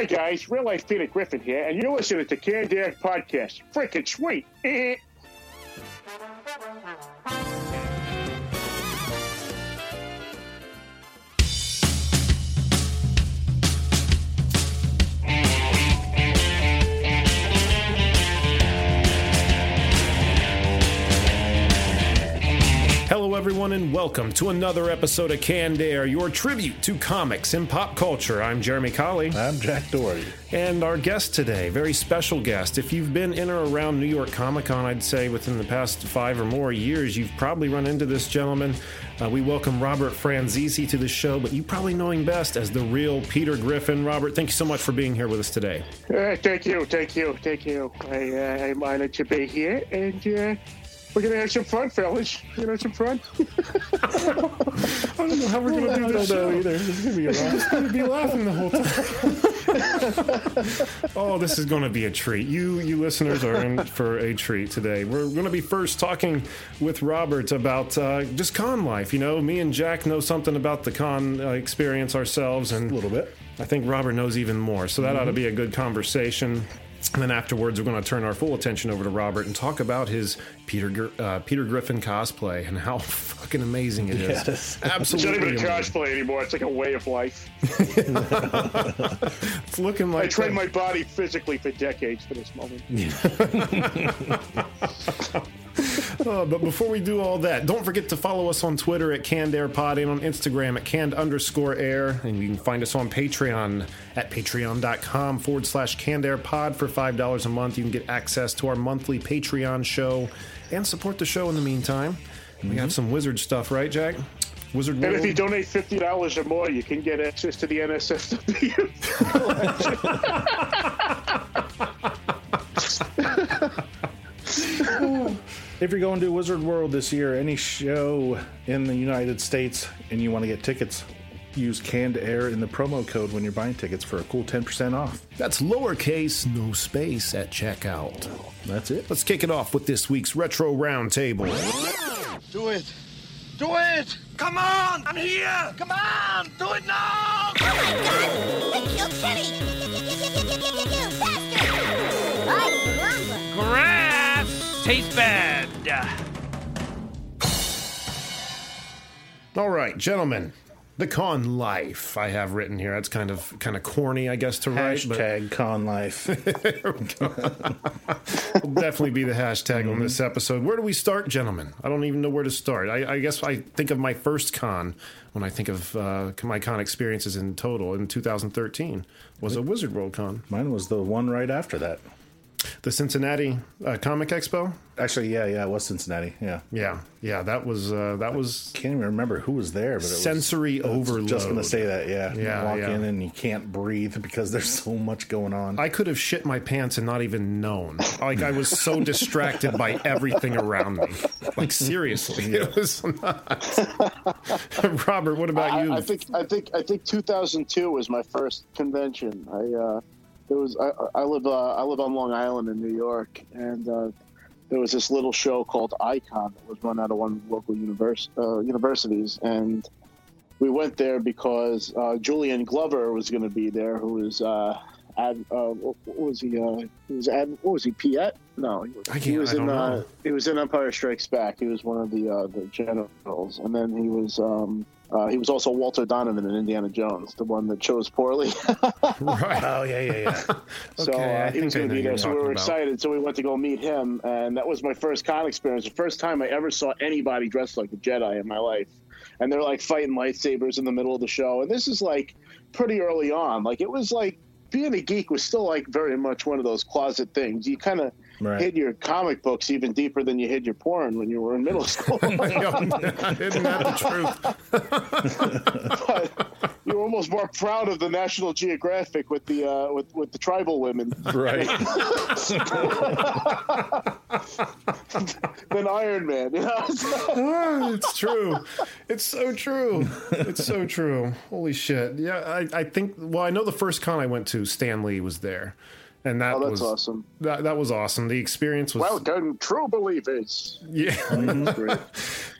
Hi guys, real life Peter Griffin here, and you're listening to Canned Air Podcast. Freaking sweet! Hello everyone and welcome to another episode of Canned Air, your tribute to comics and pop culture. I'm Jeremy Colley. I'm Jack Doherty. And our guest today, very special guest. If you've been in or around New York Comic-Con, I'd say within the past 5 or more years, you've probably run into this gentleman. We welcome Robert Franzese to the show, but you probably know him best as the real Peter Griffin. Robert, thank you so much for being here with us today. Thank you. I'm honored to be here and... We're going to have some fun, fellas. We're going to have some fun. I don't know how we're going to do this show either. This is going to be laughing the whole time. Oh, this is going to be a treat. You listeners are in for a treat today. We're going to be first talking with Robert about just con life. You know, me and Jack know something about the con experience ourselves. And a little bit. I think Robert knows even more. So that ought to be a good conversation. And then afterwards, we're going to turn our full attention over to Robert and talk about his Peter Griffin cosplay and how fucking amazing it is. Yes. Absolutely. It's not even a cosplay anymore. It's like a way of life. It's looking like I trained my body physically for decades for this moment. But before we do all that, don't forget to follow us on Twitter at CannedAirPod and on Instagram at Canned_Air. And you can find us on Patreon at patreon.com/CannedAirPod. For $5 a month, you can get access to our monthly Patreon show and support the show in the meantime. We have some wizard stuff, right, Jack? Wizard World. And if you donate $50 or more, you can get access to the NSFW. If you're going to Wizard World this year, any show in the United States, and you want to get tickets, use Canned Air in the promo code when you're buying tickets for a cool 10% off. That's lowercase, no space at checkout. That's it. Let's kick it off with this week's Retro Roundtable. Do it. Do it! Come on! I'm here! Come on! Do it now! Oh my God! It killed Kenny! Faster! What? Grass tastes bad! All right, gentlemen. The con life I have written here. That's kind of corny, I guess, to write. Hashtag con life. There we go. Will definitely be the hashtag on this episode. Where do we start, gentlemen? I don't even know where to start. I guess I think of my first con when I think of my con experiences in total. In 2013 was a Wizard World con. Mine was the one right after that. The Cincinnati Comic Expo? Actually, yeah, it was Cincinnati, yeah. That was. I can't even remember who was there, but it was sensory overload. I was just going to say that, yeah. You walk in and you can't breathe because there's so much going on. I could have shit my pants and not even known. Like I was so distracted by everything around me. Like seriously, It was nuts. Robert, what about you? I think 2002 was my first convention. I live on Long Island in New York, and there was this little show called Icon that was run out of one of the local universities, and we went there because Julian Glover was going to be there, who was Piet? No, he was in Empire Strikes Back. He was one of the generals, and then he was. He was also Walter Donovan in Indiana Jones, the one that chose poorly. Right. Oh, yeah. So okay, he was going to be there, so we were excited. So we went to go meet him, and that was my first con experience. The first time I ever saw anybody dressed like a Jedi in my life. And they're, like, fighting lightsabers in the middle of the show. And this is, like, pretty early on. Like, it was, like, being a geek was still, like, very much one of those closet things. You kind of... Right. Hid your comic books even deeper than you hid your porn when you were in middle school. Isn't that the truth? But you were almost more proud of the National Geographic with the tribal women, right? Than Iron Man. You know? It's true. It's so true. Holy shit! Yeah, I think. Well, I know the first con I went to, Stan Lee was there. And that was awesome. That was awesome. The experience was... Welcome, true believers. Yeah.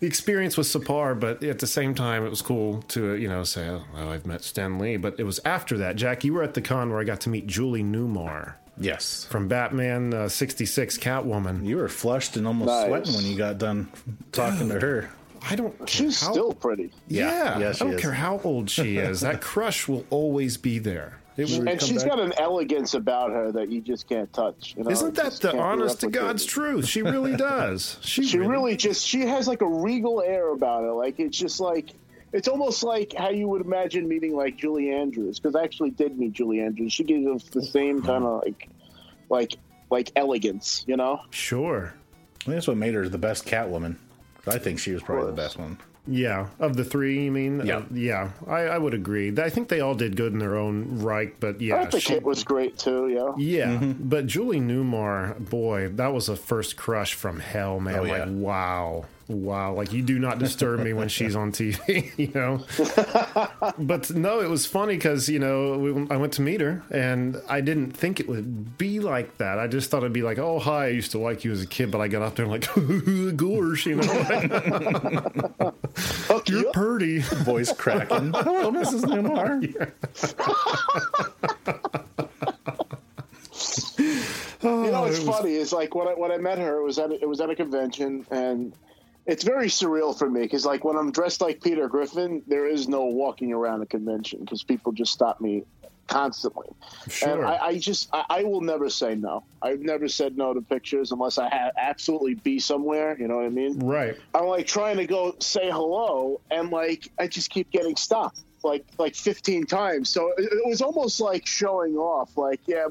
the experience was subpar, but at the same time, it was cool to, you know, say, oh, I've met Stan Lee. But it was after that. Jack, you were at the con where I got to meet Julie Newmar. Yes. From Batman '66 Catwoman. You were flushed and almost sweating when you got done talking to her. I don't care. She's still pretty. Yeah. Yeah, I don't care how old she is. That crush will always be there. And she's got an elegance about her that you just can't touch. You know? Isn't that the honest to God's truth? She really does. She has like a regal air about her. Like, it's just like, it's almost like how you would imagine meeting like Julie Andrews. Because I actually did meet Julie Andrews. She gives us the same kind of like elegance, you know? Sure. I think that's what made her the best Catwoman. I think she was probably the best one. Yeah. Of the three, you mean? Yeah. Yeah. I would agree. I think they all did good in their own right, but yeah. I think Kit was great too, yeah. Yeah. Mm-hmm. But Julie Newmar, boy, that was a first crush from hell, man. Like, wow. Like, you do not disturb me when she's on TV, you know? But no, it was funny because, you know, I went to meet her and I didn't think it would be like that. I just thought it'd be like, oh, hi, I used to like you as a kid, but I got up there and like, gosh, you know? Like, you're pretty. Voice cracking. Hello, Mrs. Newmar. You know, it's funny. It's like when I met her, it was at a convention, and it's very surreal for me because, like, when I'm dressed like Peter Griffin, there is no walking around a convention because people just stop me constantly. Sure. And I will never say no. I've never said no to pictures unless I have absolutely be somewhere. You know what I mean? Right. I'm like trying to go say hello, and like I just keep getting stopped. Like 15 times. So it was almost like showing off. Like, yeah,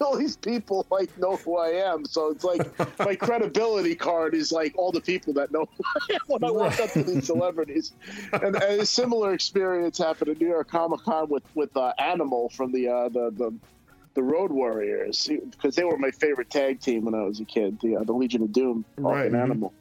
all these people like know who I am. So it's like my credibility card is like all the people that know who I am when I walk up to these celebrities. And a similar experience happened at New York Comic-Con with Animal from the Road Warriors, because they were my favorite tag team when I was a kid. The Legion of Doom, right? Mm-hmm. Animal.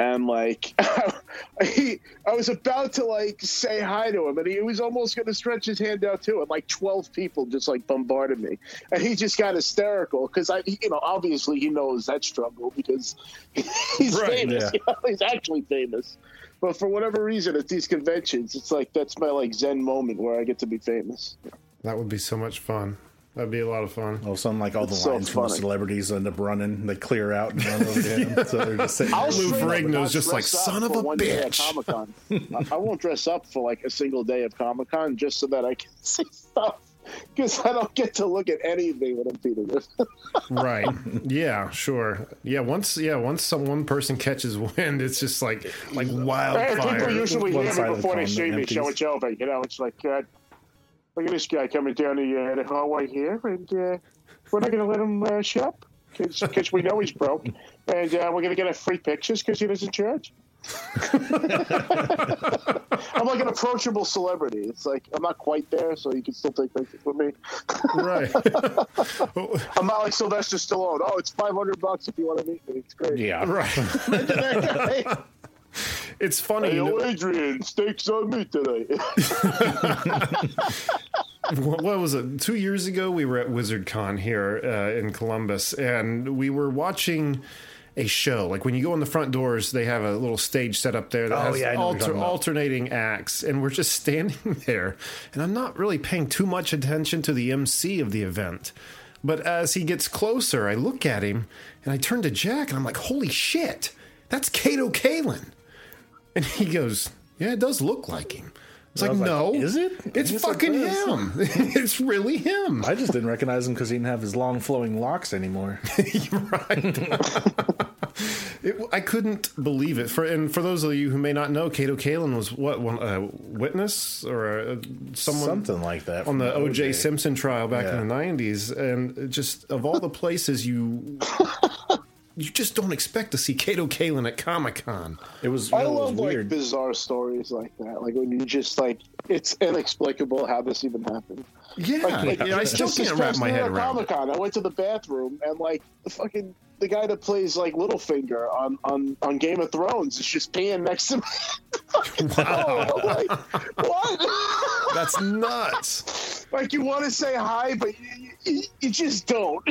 And, like, I was about to, like, say hi to him, and he was almost going to stretch his hand out, too. And, like, 12 people just, like, bombarded me. And he just got hysterical because, you know, obviously he knows that struggle because he's famous. Yeah. You know, he's actually famous. But for whatever reason, at these conventions, it's like that's my, like, zen moment where I get to be famous. Yeah. That would be so much fun. That'd be a lot of fun. All of a sudden, like, all the lines from the celebrities end up running. They clear out and run over to him. So they're just sitting there. Lou Ferrigno's just like, son of a bitch. I won't dress up for, like, a single day of Comic-Con just so that I can see stuff. Because I don't get to look at anything when I'm feeding it. Right. Yeah, sure. Yeah, once one person catches wind, it's just like wildfire. People usually hear me before they see me, so it's over. You know, it's like... Look at this guy coming down the hallway here, and we're not going to let him shop because we know he's broke, and we're going to get a free pictures because he doesn't charge. I'm like an approachable celebrity. It's like I'm not quite there, so you can still take pictures with me. Right. I'm not like Sylvester Stallone. Oh, it's $500 if you want to meet me. It's great. Yeah. Right. That guy. It's funny. Hey, Adrian, steaks on me today. What was it? 2 years ago, we were at WizardCon here in Columbus, and we were watching a show. Like, when you go in the front doors, they have a little stage set up there that has alternating acts, and we're just standing there. And I'm not really paying too much attention to the MC of the event. But as he gets closer, I look at him, and I turn to Jack, and I'm like, holy shit, that's Kato Kaelin. And he goes, yeah, it does look like him. It's like, no. Is it? It's fucking him. It's really him. I just didn't recognize him because he didn't have his long flowing locks anymore. Right. I couldn't believe it. For those of you who may not know, Kato Kaelin was a witness or something like that on the O.J. Simpson trial back in the 90s. And just of all the places you just don't expect to see Kato Kaelin at Comic-Con. I love weird. Like bizarre stories like that. Like when you just like, it's inexplicable how this even happened. Yeah, I still can't wrap my head around Comic-Con. I went to the bathroom and like the guy that plays like Littlefinger on Game of Thrones is just peeing next to me. Wow. I'm like, what? That's nuts. like you want to say hi, but you just don't.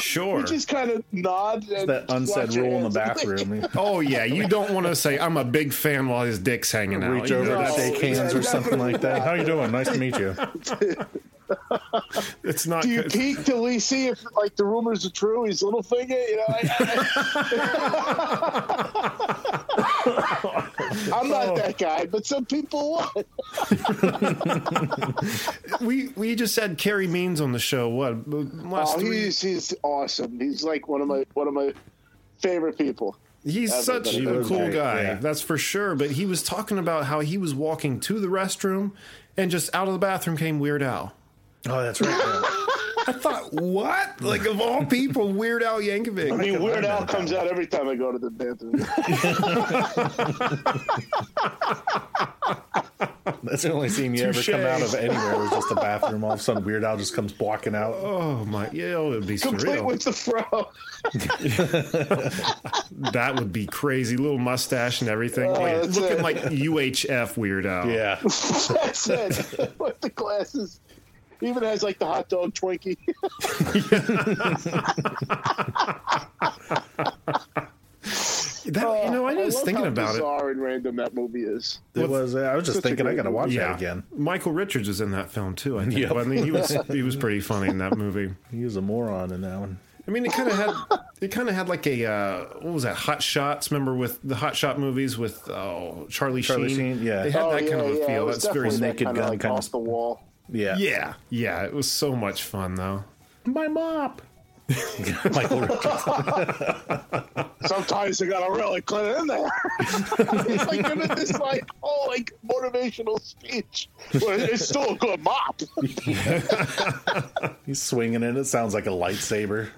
Sure. You just kind of nod. It's that unsaid rule in the bathroom. Oh, yeah. You don't want to say, I'm a big fan while his dick's hanging out. Reach over to shake hands or something like that. How you doing? Nice to meet you. It's not. Do you peek till we see if like the rumors are true? He's Littlefinger, you know. I'm not that guy, but some people would. we just had Kerry Means on the show. What? Last he's awesome. He's like one of my favorite people. He's such a cool guy, yeah. That's for sure. But he was talking about how he was walking to the restroom, and just out of the bathroom came Weird Al. Oh, that's right. I thought, what? Like, of all people, Weird Al Yankovic. I mean, Weird Al comes out every time I go to the bathroom. That's the only scene you ever come out of anywhere was just the bathroom. All of a sudden, Weird Al just comes walking out. Oh, my. Yeah, it would be complete surreal. Complete with the fro. That would be crazy. Little mustache and everything. Looking like UHF Weird Al. Yeah. That's it. With the glasses. He even has, like, the hot dog Twinkie. That, you know, I was thinking about it. How bizarre and random that movie is. I was just thinking, I got to watch that again. Michael Richards is in that film, too, I think. Yep. I mean, he was pretty funny in that movie. He was a moron in that one. I mean, it kind of had like a what was that? Hot Shots. Remember with the Hot Shot movies with Charlie Sheen? Yeah, they had that kind of a feel. That's very Naked Gun kind of off the wall. Yeah. It was so much fun, though. My mop. Michael Richards. Sometimes you gotta really clean it in there. It's like giving this like motivational speech, but it's still a good mop. He's swinging it. It sounds like a lightsaber.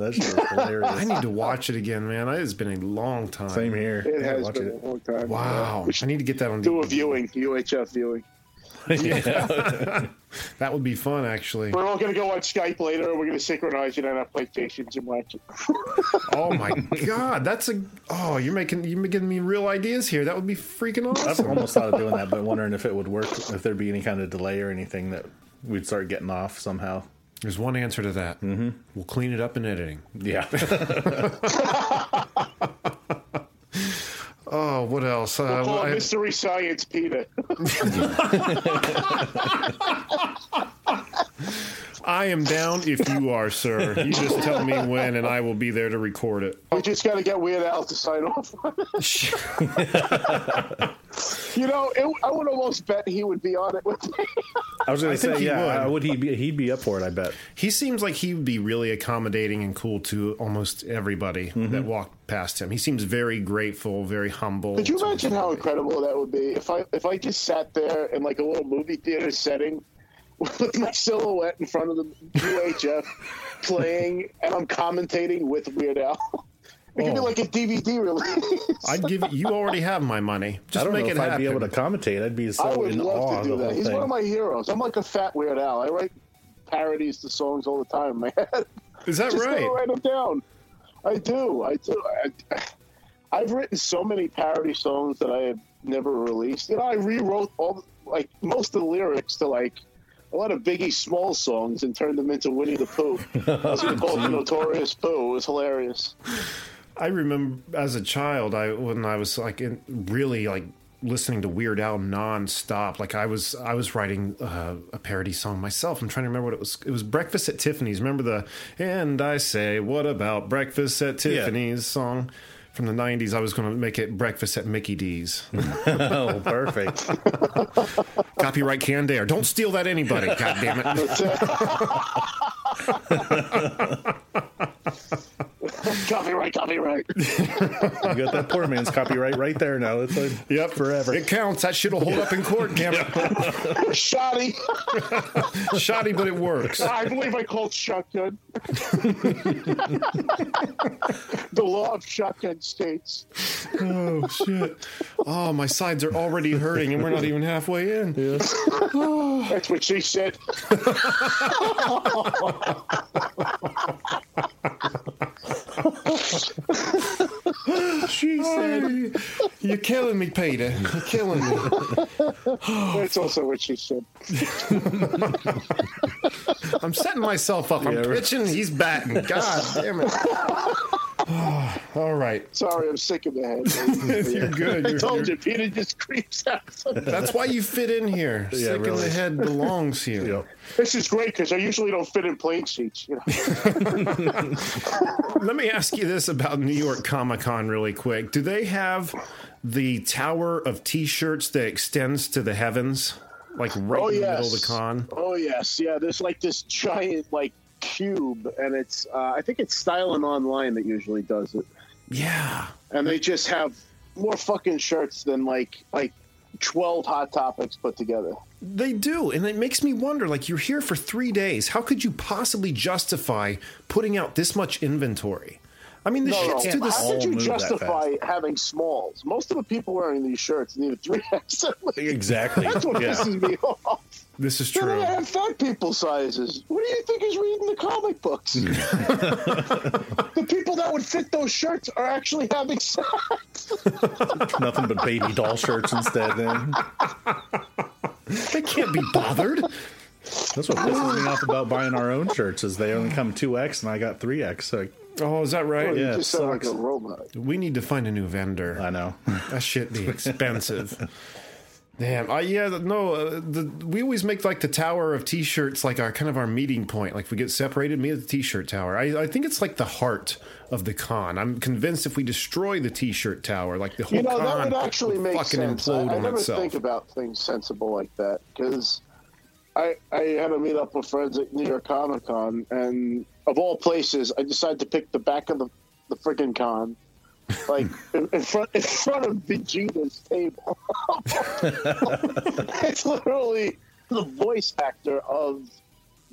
That's just hilarious. I need to watch it again, man. It has been a long time. Same here. It has been a long time. Wow. I need to get that on DVD. Do a viewing, UHF viewing. Yeah. That would be fun, actually. We're all going to go on Skype later. We're going to synchronize it on our PlayStations and watch it. Oh, my God. You're giving me real ideas here. That would be freaking awesome. I've almost thought of doing that, but wondering if it would work, if there'd be any kind of delay or anything that we'd start getting off somehow. There's one answer to that. Mm-hmm. We'll clean it up in editing. Yeah. Oh, what else? We'll call it Mystery Science Peter. I am down if you are, sir. You just tell me when, and I will be there to record it. We just got to get Weird Al to sign off on it. You know, I would almost bet he would be on it with me. I was going to say, yeah, he'd be up for it, I bet. He seems like he would be really accommodating and cool to almost everybody that walked past him. He seems very grateful, very humble. Could you imagine how incredible that would be if I just sat there in like a little movie theater setting with my silhouette in front of the UHF playing, and I'm commentating with Weird Al? It could be like a DVD release. I'd give it. You already have my money. Just I don't know if I'd be able to commentate. I'd be so in awe of the whole thing. I would love to do that. He's one of my heroes. I'm like a fat Weird Al. I write parodies to songs all the time in my head. Is that just right? Just write them down. I do. I've written so many parody songs that I have never released. You know, I rewrote most of the lyrics to a lot of Biggie Smalls songs and turned them into Winnie the Pooh. I was going to call it Notorious Pooh. It was hilarious. I remember as a child, when I was listening to Weird Al nonstop. I was writing a parody song myself. I'm trying to remember what it was. It was Breakfast at Tiffany's. Remember and I say, what about Breakfast at Tiffany's song from the 90s? I was going to make it Breakfast at Mickey D's. Oh, perfect. Copyright Can Dare. Don't steal that, anybody. God damn it. Copyright. You got that poor man's copyright right there now. It's like, yep, forever. It counts. That shit'll hold up in court, damn it. Shoddy, but it works. I believe I called shotgun. The law of shotgun states. Oh, shit. Oh, my sides are already hurting, and we're not even halfway in. Yeah. Oh. That's what she said. she said. You're killing me, Peter. You're killing me. That's also what she said. I'm setting myself up. I'm pitching. He's batting. God damn it. Oh, all right. Sorry, I'm sick in the head. You're good. I told you, Peter just creeps out. That's why you fit in here. Yeah, sick in the head belongs here. Yep. This is great because I usually don't fit in plane seats. You know? Let me ask you this about New York Comic-Con really quick. Do they have the tower of T-shirts that extends to the heavens, like in the middle of the con? Oh, yes. Yeah, there's like this giant, like, cube, and it's I think it's Stylin' Online that usually does it. Yeah, and they just have more fucking shirts than like 12 Hot Topics put together. They do, and it makes me wonder, like, you're here for 3 days. How could you possibly justify putting out this much inventory? I mean, how did you justify having smalls? Most of the people wearing these shirts need a 3X. Exactly. That's what pisses me off. This is true. They have fat people sizes. What do you think is reading the comic books? The people that would fit those shirts are actually having sex. Nothing but baby doll shirts instead, then. They can't be bothered. That's what pisses me off about buying our own shirts, is they only come 2X and I got 3X, so... Oh, is that right? Oh, yeah, just sound like a robot. We need to find a new vendor. I know. That shit be expensive. Damn. We always make like the tower of T-shirts like our kind of our meeting point. Like if we get separated, meet at the T-shirt tower. I think it's like the heart of the con. I'm convinced if we destroy the T-shirt tower, like the whole con would actually make fucking sense. Implode on itself. I never think about things sensible like that because I had to meet up with friends at New York Comic Con, and of all places, I decided to pick the back of the friggin' con, like in front of Vegeta's table. It's literally the voice actor of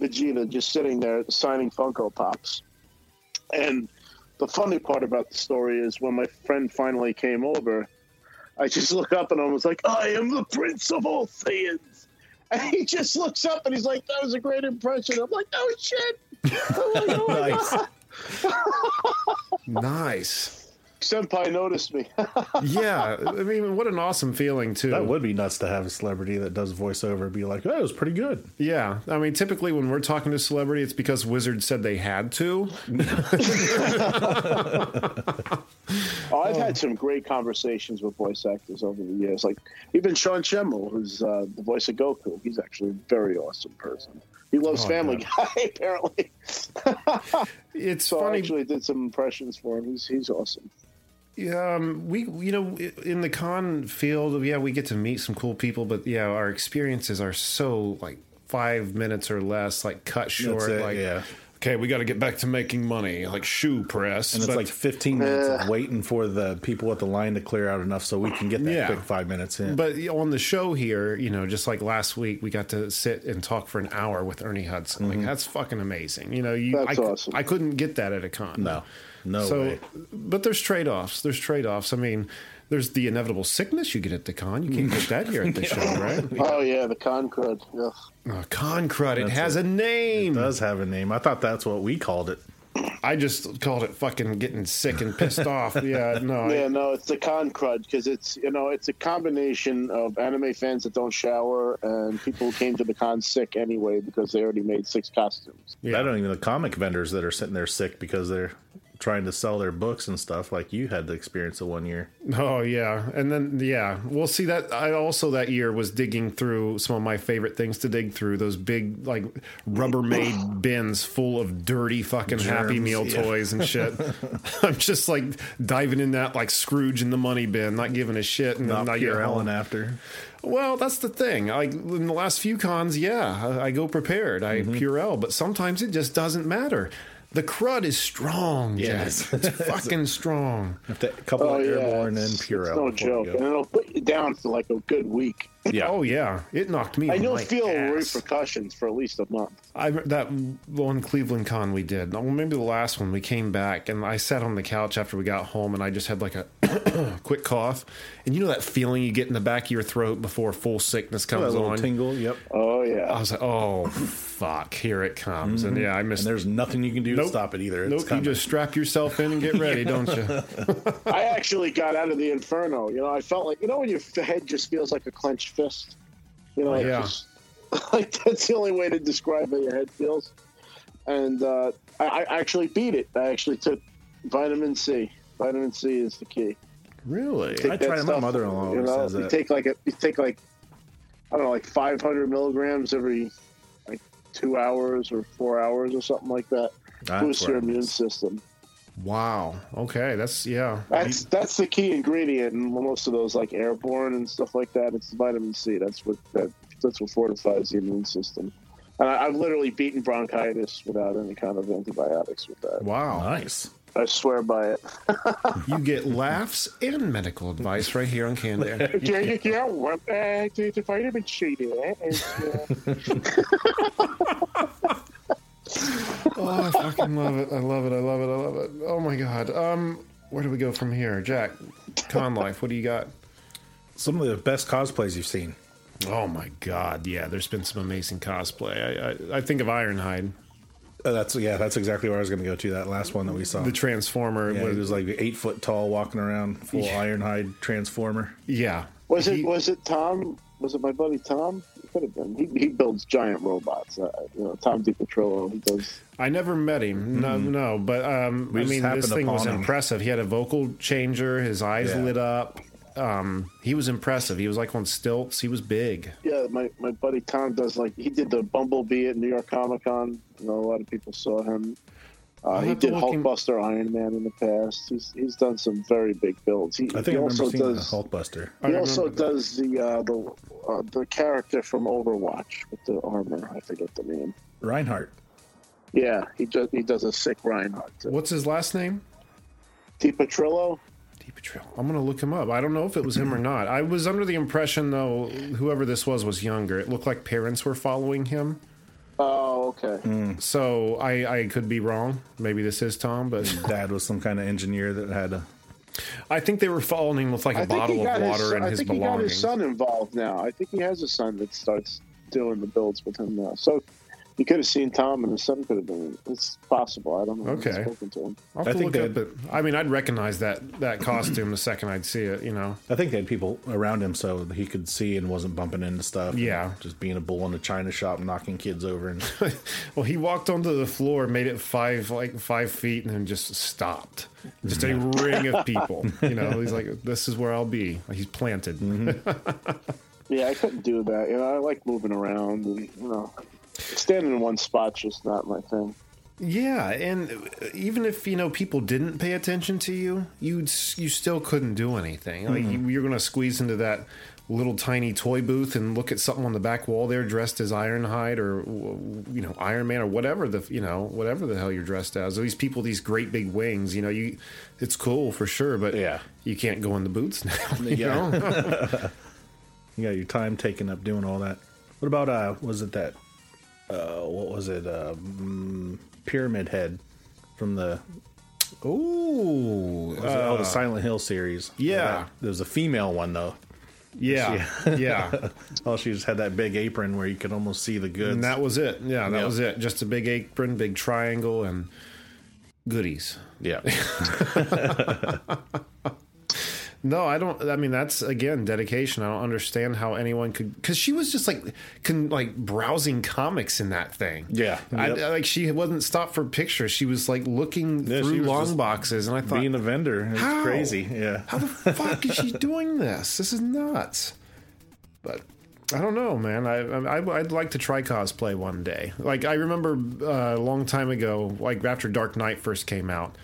Vegeta just sitting there signing Funko Pops. And the funny part about the story is when my friend finally came over, I just look up and I was like, I am the Prince of all Saiyans. And he just looks up and he's like, that was a great impression. I'm like, oh, shit. I'm like, oh, nice. Nice. Senpai noticed me. Yeah. I mean, what an awesome feeling, too. That would be nuts to have a celebrity that does voiceover and be like, oh, it was pretty good. Yeah. I mean, typically when we're talking to celebrity, it's because Wizard said they had to. I've had some great conversations with voice actors over the years. Like, even Sean Schemmel, who's the voice of Goku. He's actually a very awesome person. He loves Family Guy, apparently. It's funny. I actually did some impressions for him. He's awesome. Yeah, in the con field, we get to meet some cool people, but yeah, our experiences are so like 5 minutes or less, like cut short. Okay, we got to get back to making money, like shoe press. And it's like 15 minutes of waiting for the people at the line to clear out enough so we can get that quick 5 minutes in. But on the show here, just like last week, we got to sit and talk for an hour with Ernie Hudson. Mm-hmm. Like, that's fucking amazing. That's awesome. I couldn't get that at a con. No way. But there's trade-offs. I mean, there's the inevitable sickness you get at the con. You can't get that here at the show, right? Oh, yeah, the con crud. Yeah. Oh, con crud. It has a name. It does have a name. I thought that's what we called it. I just called it fucking getting sick and pissed off. Yeah, no. Yeah, no, it's the con crud because it's, it's a combination of anime fans that don't shower and people who came to the con sick anyway because they already made 6 costumes. Yeah. I don't even know the comic vendors that are sitting there sick because they're trying to sell their books and stuff, like you had the experience of 1 year. Oh, yeah. And then, yeah. Well, see, that I also that year was digging through some of my favorite things to dig through, those big, like, Rubbermaid bins full of dirty fucking germs, Happy Meal toys and shit. I'm just, like, diving in that, like, Scrooge in the money bin, not giving a shit. And not your Ellen after. Well, that's the thing. Like in the last few cons, I go prepared. I Purell, but sometimes it just doesn't matter. The crud is strong, yes. Jack. It's fucking strong. A couple of airborne and Purell. It's no joke. And it'll put you down for like a good week. Yeah. Oh yeah, it knocked me. I don't feel repercussions for at least a month. That one Cleveland Con we did, maybe the last one, we came back and I sat on the couch after we got home and I just had like a quick cough, and you know that feeling you get in the back of your throat before full sickness comes on. A little tingle. Yep. Oh yeah. I was like, oh fuck, here it comes, and yeah, I missed. And there's nothing you can do to stop it either. It's coming. You just strap yourself in and get ready, don't you? I actually got out of the inferno. You know, I felt like, you know when your head just feels like a clenched fist, you know, like, yeah. Just, like that's the only way to describe how your head feels. And I actually beat it. I actually took vitamin C. Vitamin C is the key. Really? I tried it. My mother-in-law says that. You take like I don't know, like 500 milligrams every like 2 hours or 4 hours or something like that. Boost your immune system. Wow. Okay. That's the key ingredient in most of those, like airborne and stuff like that. It's vitamin C. That's what fortifies the immune system. And I've literally beaten bronchitis without any kind of antibiotics with that. Wow. Nice. I swear by it. You get laughs and medical advice right here on Candy. Yeah, well, the vitamin C. Oh, I fucking love it. I love it. Oh, my God. Where do we go from here? Jack, con life, what do you got? Some of the best cosplays you've seen. Oh, my God. Yeah, there's been some amazing cosplay. I think of Ironhide. That's exactly where I was going to go to, that last one that we saw. The Transformer. Yeah, it was like 8 foot tall, walking around, full Ironhide Transformer. Yeah. Was it Tom? Was it my buddy Tom? It could have been. He builds giant robots. Tom DiPetrillo. He does. I never met him. No. But this thing was impressive. He had a vocal changer. His eyes lit up. He was impressive. He was like on stilts. He was big. Yeah, my buddy Tom does he did the Bumblebee at New York Comic Con. You know, a lot of people saw him. He did Hulkbuster, Iron Man in the past. He's done some very big builds. I remember seeing Hulkbuster. He also does the character from Overwatch with the armor. I forget the name. Reinhardt. Yeah, he does a sick Reinhardt too. What's his last name? DiPetrillo. I'm going to look him up. I don't know if it was him or not. I was under the impression, though, whoever this was younger. It looked like parents were following him. Oh, okay. So I could be wrong. Maybe this is Tom, but his dad was some kind of engineer that had a... I think they were following him with like a bottle of water and his belongings. I think he got his son involved now. I think he has a son that starts doing the builds with him now. So... You could have seen Tom, and his son could have been. It's possible. I don't know. Okay. I've spoken to him. I think I'd recognize that costume the second I'd see it. You know. I think they had people around him so he could see and wasn't bumping into stuff. Yeah. Just being a bull in a china shop, knocking kids over. And well, he walked onto the floor, made it 5 feet, and then just stopped. Just a ring of people. You know, he's like, "This is where I'll be." He's planted. Yeah, I couldn't do that. You know, I like moving around, and you know. Standing in one spot's just not my thing. Yeah, and even if, you know, people didn't pay attention to you, you still couldn't do anything. Like you're going to squeeze into that little tiny toy booth and look at something on the back wall there dressed as Ironhide or, you know, Iron Man or whatever whatever the hell you're dressed as. These people, these great big wings, you know, it's cool for sure, but you can't go in the booths now. You know? You got your time taken up doing all that. What about, Pyramid Head from the the Silent Hill series. Yeah, there was a female one though. Yeah, yeah. Oh, she just had that big apron where you could almost see the goods. And that was it. Yeah, that was it. Just a big apron, big triangle, and goodies. Yeah. No, I don't. I mean, that's again dedication. I don't understand how anyone could, because she was just like browsing comics in that thing. Yeah, she wasn't stopped for pictures. She was like looking through long boxes, and I thought, being a vendor, it's crazy. Yeah, how the fuck is she doing this? This is nuts. But I don't know, man. I'd like to try cosplay one day. Like I remember a long time ago, like after Dark Knight first came out.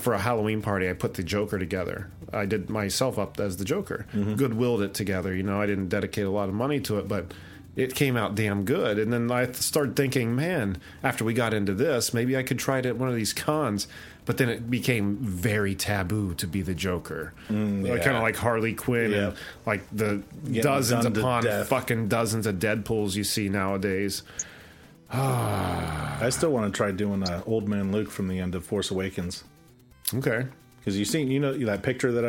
For a Halloween party, I put the Joker together. I did myself up as the Joker. Goodwilled it together. You know, I didn't dedicate a lot of money to it, but it came out damn good. And then I started thinking, man, after we got into this, maybe I could try it at one of these cons. But then it became very taboo to be the Joker. Kind of like Harley Quinn and like the dozens of Deadpools you see nowadays. I still want to try doing Old Man Luke from the end of Force Awakens. Okay. Because you've seen, that picture that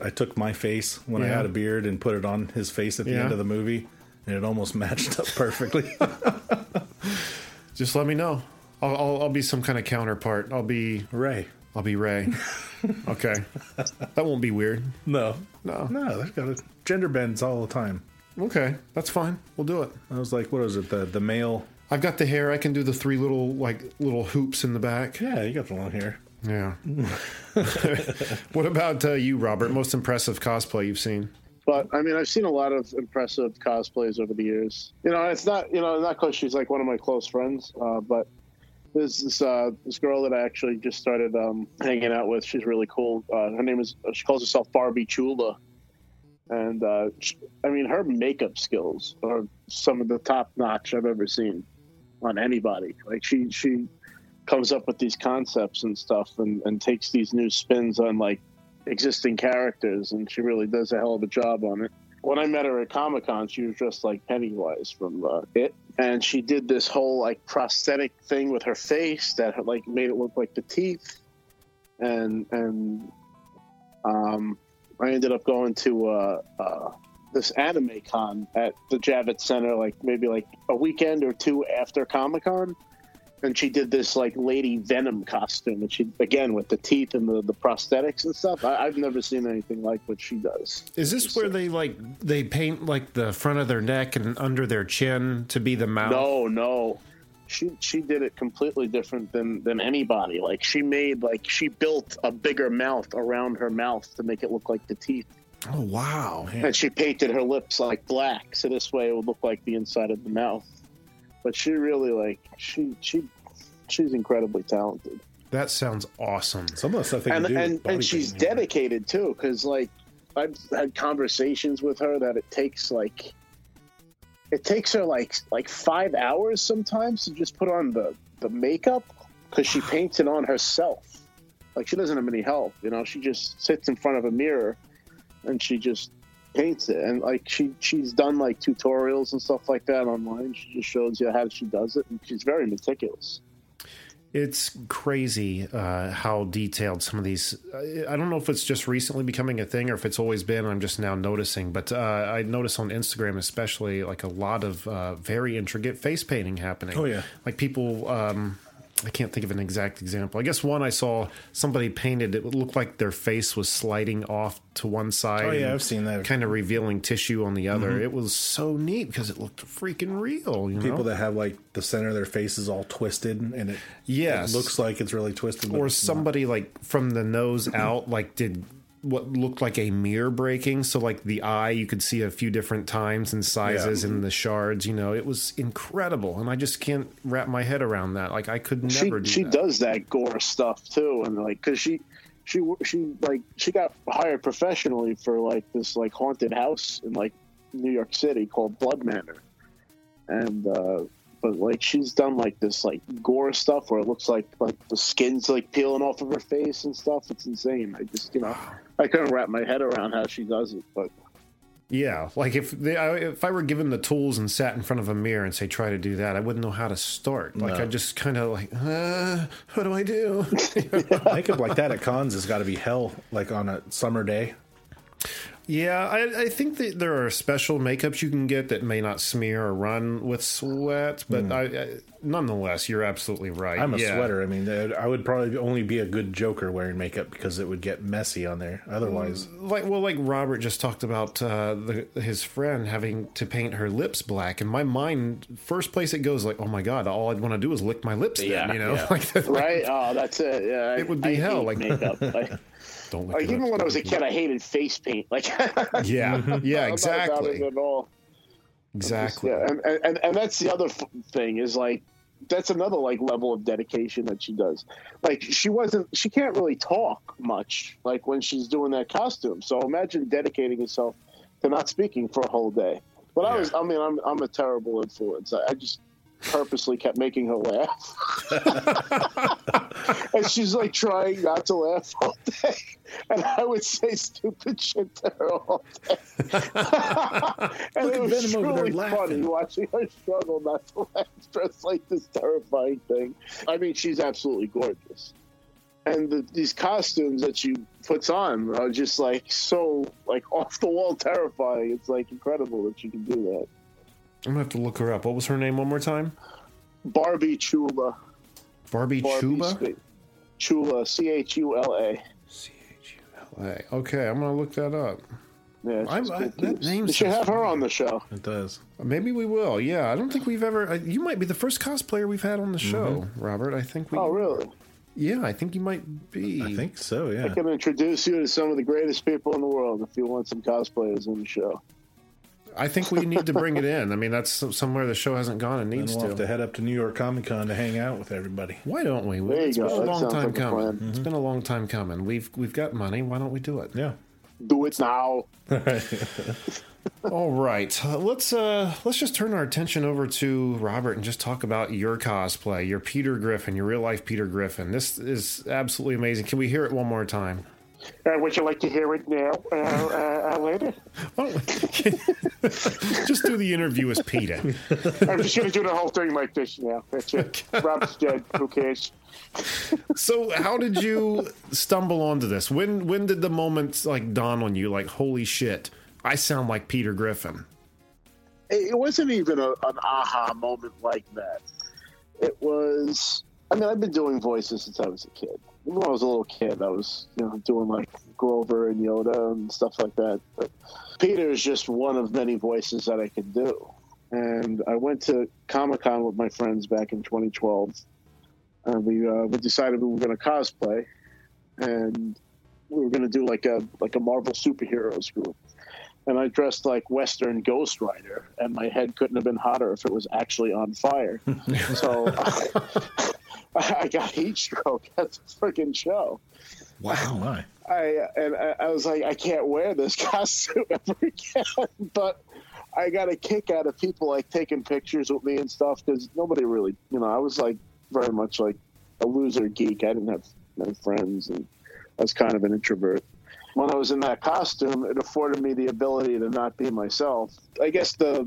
I took, my face when I had a beard and put it on his face at the end of the movie, and it almost matched up perfectly. Just let me know. I'll be some kind of counterpart. I'll be Ray. Okay. That won't be weird. No, they've got gender bends all the time. Okay, that's fine. We'll do it. I was like, what is it? The male. I've got the hair. I can do the three little hoops in the back. Yeah, you got the long hair. Yeah. What about you, Robert? Most impressive cosplay you've seen? But I mean, I've seen a lot of impressive cosplays over the years. It's not, not because she's like one of my close friends, but there's this girl that I actually just started hanging out with. She's really cool. Her name is, she calls herself Barbie Chula. And her makeup skills are some of the top notch I've ever seen on anybody. Like she comes up with these concepts and stuff and takes these new spins on like existing characters, and she really does a hell of a job on it. When I met her at Comic-Con, she was dressed like Pennywise from It, and she did this whole like prosthetic thing with her face that like made it look like the teeth, and I ended up going to this anime con at the Javits Center maybe a weekend or two after Comic-Con. And she did this like Lady Venom costume, and she again with the teeth and the prosthetics and stuff. I've never seen anything like what she does. Is this where they paint like the front of their neck and under their chin to be the mouth? No, she did it completely different than anybody. Like she made she built a bigger mouth around her mouth to make it look like the teeth. Oh wow! Man. And she painted her lips like black, so this way it would look like the inside of the mouth. But she really she's incredibly talented. That sounds awesome. Some of the stuff they can do. And she's dedicated too, because I've had conversations with her that it takes her like 5 hours sometimes to just put on the makeup, because she paints it on herself. Like she doesn't have any help, She just sits in front of a mirror, and she just paints it, and she's done tutorials and stuff like that online. She just shows you how she does it, and she's very meticulous. It's crazy how detailed some of these. I don't know if it's just recently becoming a thing or if it's always been. I'm just now noticing, but I notice on Instagram especially a lot of very intricate face painting happening. Oh yeah, people. I can't think of an exact example. I guess one I saw somebody painted, it looked like their face was sliding off to one side. Oh, yeah, I've seen that. Kind of revealing tissue on the other. Mm-hmm. It was so neat because it looked freaking real. People that have the center of their face is all twisted and it looks like it's really twisted. Or somebody from the nose out did what looked like a mirror breaking. So the eye, you could see a few different times and sizes in the shards, it was incredible. And I just can't wrap my head around that. I could never she that. She does that gore stuff too. And cause she got hired professionally for this haunted house in New York City called Blood Manor. And, but she's done this gore stuff where it looks like the skin's peeling off of her face and stuff. It's insane. I just I couldn't wrap my head around how she does it. But yeah, if I were given the tools and sat in front of a mirror and say try to do that, I wouldn't know how to start. I just kind of what do I do? Makeup like that at cons has got to be hell. On a summer day. Yeah, I think that there are special makeups you can get that may not smear or run with sweat, but nonetheless, you're absolutely right. I'm a sweater. I mean, I would probably only be a good Joker wearing makeup because it would get messy on there. Otherwise, Robert just talked about his friend having to paint her lips black, and my mind, first place it goes, oh my God, all I'd want to do is lick my lips. Yeah, then, yeah. Right? Oh, that's it. Yeah, it would be hell. Makeup. Even when I was a kid, I hated face paint. Yeah, exactly. I'm not about it at all. Exactly. And that's the other thing is that's another level of dedication that she does. She can't really talk much when she's doing that costume. So imagine dedicating yourself to not speaking for a whole day. But yeah. I'm a terrible influence. I just purposely kept making her laugh. And she's like trying not to laugh all day. And I would say stupid shit to her all day. And look, it was truly funny watching her struggle not to laugh. It's like this terrifying thing. I mean, she's absolutely gorgeous. And these costumes that she puts on are just like so like off the wall terrifying. It's like incredible that she can do that. I'm gonna have to look her up. What was her name one more time? Barbie Chula. Barbie Chula? Chula. Chula. Chula. Okay, I'm gonna look that up. Yeah, that name. We should have her on the show. It does. Maybe we will. Yeah, I don't think we've ever. You might be the first cosplayer we've had on the show, mm-hmm. Robert. I think we. Oh, really? Yeah, I think you might be. I think so, yeah. I can introduce you to some of the greatest people in the world if you want some cosplayers on the show. I think we need to bring it in. I mean, that's somewhere the show hasn't gone and needs to. We'll have to head up to New York Comic-Con to hang out with everybody. Why don't we? There it's you been go. A long time coming. Mm-hmm. It's been a long time coming. We've got money. Why don't we do it? Yeah. Do it now. All right. Let's just turn our attention over to Robert and just talk about your cosplay, your Peter Griffin, your real life Peter Griffin. This is absolutely amazing. Can we hear it one more time? Would you like to hear it now later? Well, just do the interview as Peter. I'm just going to do the whole thing like this now. That's it. Rob's dead. Who cares? So how did you stumble onto this? When did the moment like dawn on you? Like, holy shit, I sound like Peter Griffin. It wasn't even an aha moment like that. It was... I mean, I've been doing voices since I was a kid. When I was a little kid, I was, doing like Grover and Yoda and stuff like that. But Peter is just one of many voices that I could do. And I went to Comic-Con with my friends back in 2012. And we decided we were going to cosplay, and we were going to do like a Marvel superheroes group. And I dressed like Western Ghost Rider, and my head couldn't have been hotter if it was actually on fire. So I got heat stroke at the freaking show. Wow! My. I was like, I can't wear this costume ever again. But I got a kick out of people like taking pictures with me and stuff, because nobody really, I was like very much like a loser geek. I didn't have no friends, and I was kind of an introvert. When I was in that costume, it afforded me the ability to not be myself. I guess the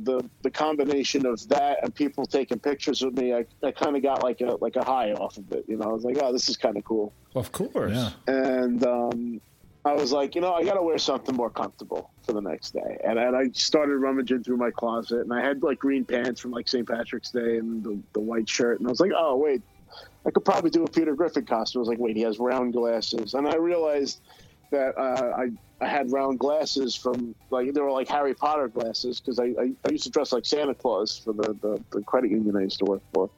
combination of that and people taking pictures with me, I kind of got like a high off of it. I was like, oh, this is kind of cool. Of course. Yeah. And I was like, I got to wear something more comfortable for the next day. And I started rummaging through my closet, and I had like green pants from like St. Patrick's Day and the white shirt. And I was like, oh, wait, I could probably do a Peter Griffin costume. I was like, wait, he has round glasses. And I realized that I had round glasses from, like, they were like Harry Potter glasses, because I used to dress like Santa Claus for the credit union I used to work for.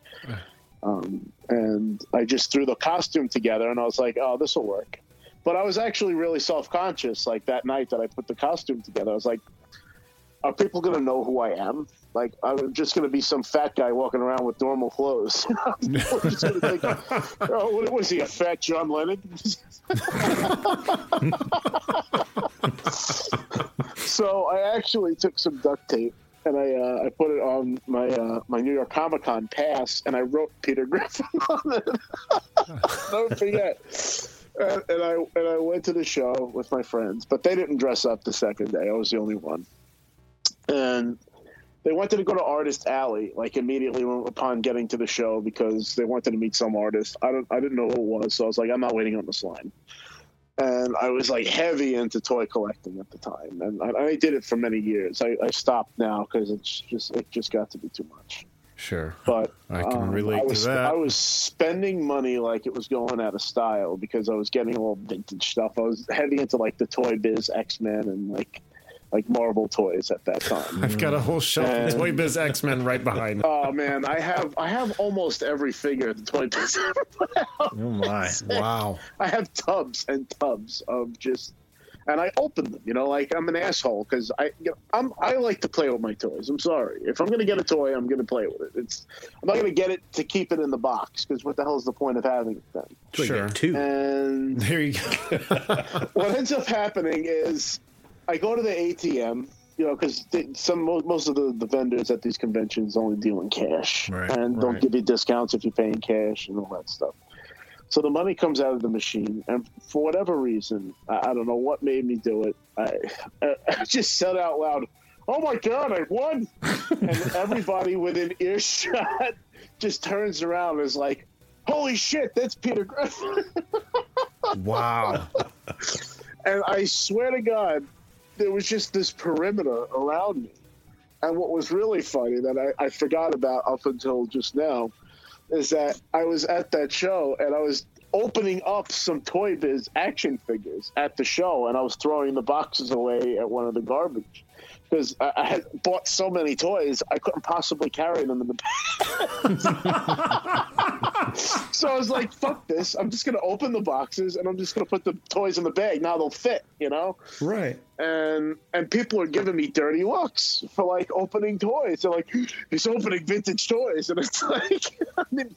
And I just threw the costume together, and I was like, oh, this will work. But I was actually really self-conscious, like, that night that I put the costume together. I was like, are people going to know who I am? Like, I'm just going to be some fat guy walking around with normal clothes. Just gonna think, what was he, a fat John Lennon? So I actually took some duct tape, and I put it on my New York Comic-Con pass, and I wrote Peter Griffin on it. Don't forget. And I went to the show with my friends, but they didn't dress up the second day. I was the only one. And they wanted to go to Artist Alley, like, immediately upon getting to the show, because they wanted to meet some artist. I didn't know who it was, so I was like, I'm not waiting on this line. And I was, like, heavy into toy collecting at the time, and I did it for many years. I stopped now because it just got to be too much. Sure. But I can relate to that. I was spending money like it was going out of style, because I was getting all vintage stuff. I was heavy into, like, the Toy Biz X-Men and, like Marvel toys at that time. I've got a whole shelf of Toy Biz X-Men right behind me. Oh man, I have almost every figure the Toy Biz ever put out. Oh my! Wow. I have tubs and tubs of just, and I open them. Like, I'm an asshole because I like to play with my toys. I'm sorry. If I'm gonna get a toy, I'm gonna play with it. I'm not gonna get it to keep it in the box, because what the hell is the point of having it then? Sure. And there you go. What ends up happening is, I go to the ATM you know, because most of the vendors at these conventions only deal in cash, and don't give you discounts if you're paying cash and all that stuff. So the money comes out of the machine, and for whatever reason, I don't know what made me do it. I just said out loud, "Oh my God, I won!" And everybody within earshot just turns around and is like, "Holy shit, that's Peter Griffin!" Wow. And I swear to God, there was just this perimeter around me. And what was really funny that I forgot about up until just now is that I was at that show and I was opening up some Toy Biz action figures at the show, and I was throwing the boxes away at one of the garbage because I had bought so many toys I couldn't possibly carry them in the bag. So I was like, fuck this, I'm just going to open the boxes and I'm just going to put the toys in the bag. Now they'll fit, you know? Right. And people are giving me dirty looks for, like, opening toys. They're like, he's opening vintage toys. And it's like, I mean,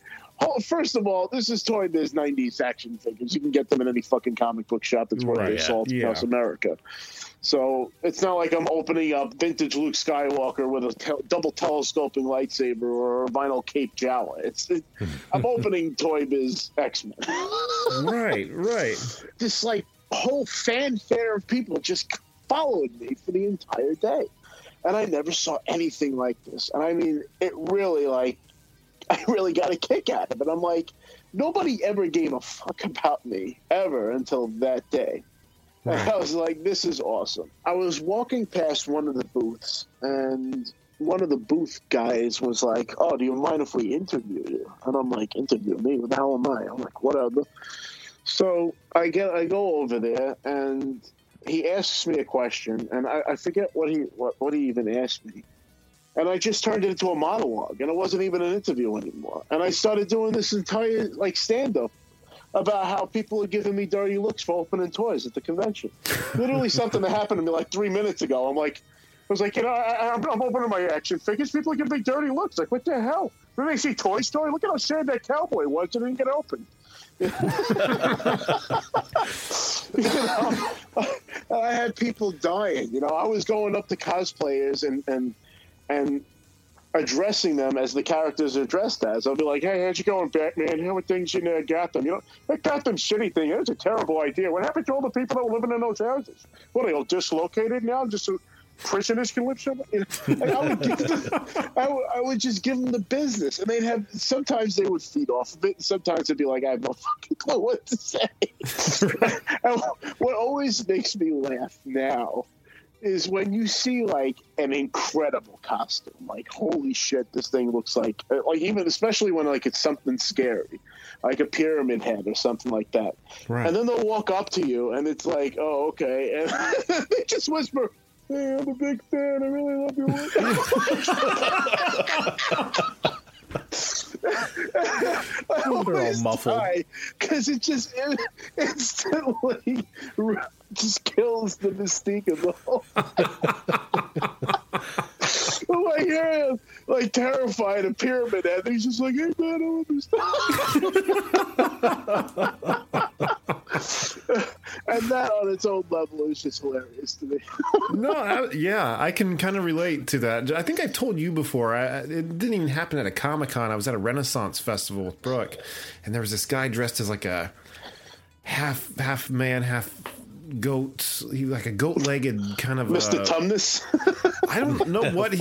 first of all, this is Toy Biz 90s action figures. You can get them in any fucking comic book shop that's worth their salt across America. So it's not like I'm opening up vintage Luke Skywalker with a double telescoping lightsaber or a vinyl cape Jawa. I'm opening Toy Biz X-Men. Right. This, like, whole fanfare of people just followed me for the entire day. And I never saw anything like this. And I mean, it really, like, I really got a kick out of it. I'm like, nobody ever gave a fuck about me ever until that day. Right. And I was like, this is awesome. I was walking past one of the booths, and one of the booth guys was like, oh, do you mind if we interview you? And I'm like, interview me? What the hell am I? I'm like, whatever. So I go over there, and he asks me a question, and I forget what he even asked me. And I just turned it into a monologue, and it wasn't even an interview anymore. And I started doing this entire, like, stand-up about how people are giving me dirty looks for opening toys at the convention. Literally something that happened to me, like, 3 minutes ago. I was like, you know, I'm opening my action figures. People are giving me dirty looks. Like, what the hell? Then they see Toy Story. Look at how sad that cowboy was. It didn't get opened. You know, I had people dying. You know, I was going up to cosplayers and addressing them as the characters are dressed as. I'll be like, hey, how's it going, Batman? How are things in Gotham? You know, that Gotham shitty thing, that's a terrible idea. What happened to all the people that were living in those houses? What, are they all dislocated now? Just so prisoners can live somewhere? You know? Like, I would just give them the business. And they'd have, sometimes they would feed off of it. Sometimes they'd be like, I have no fucking clue what to say. And what always makes me laugh now is when you see, like, an incredible costume, like, holy shit, this thing looks like, even especially when, like, it's something scary, like a pyramid head or something like that. Right. And then they'll walk up to you, and it's like, oh, okay. And they just whisper, hey, I'm a big fan. I really love your work. They're all muffled because it just instantly just kills the mystique of the whole. I'm like, yeah, like terrified of pyramid head. He's just like, hey man, I don't understand. And that on its own level is just hilarious to me. I can kind of relate to that. I think I've told you before. It didn't even happen at a Comic-Con. I was at a Renaissance festival with Brooke, and there was this guy dressed as like a half man, half goat. He was like a goat-legged kind of Mr. Tumnus. I don't know what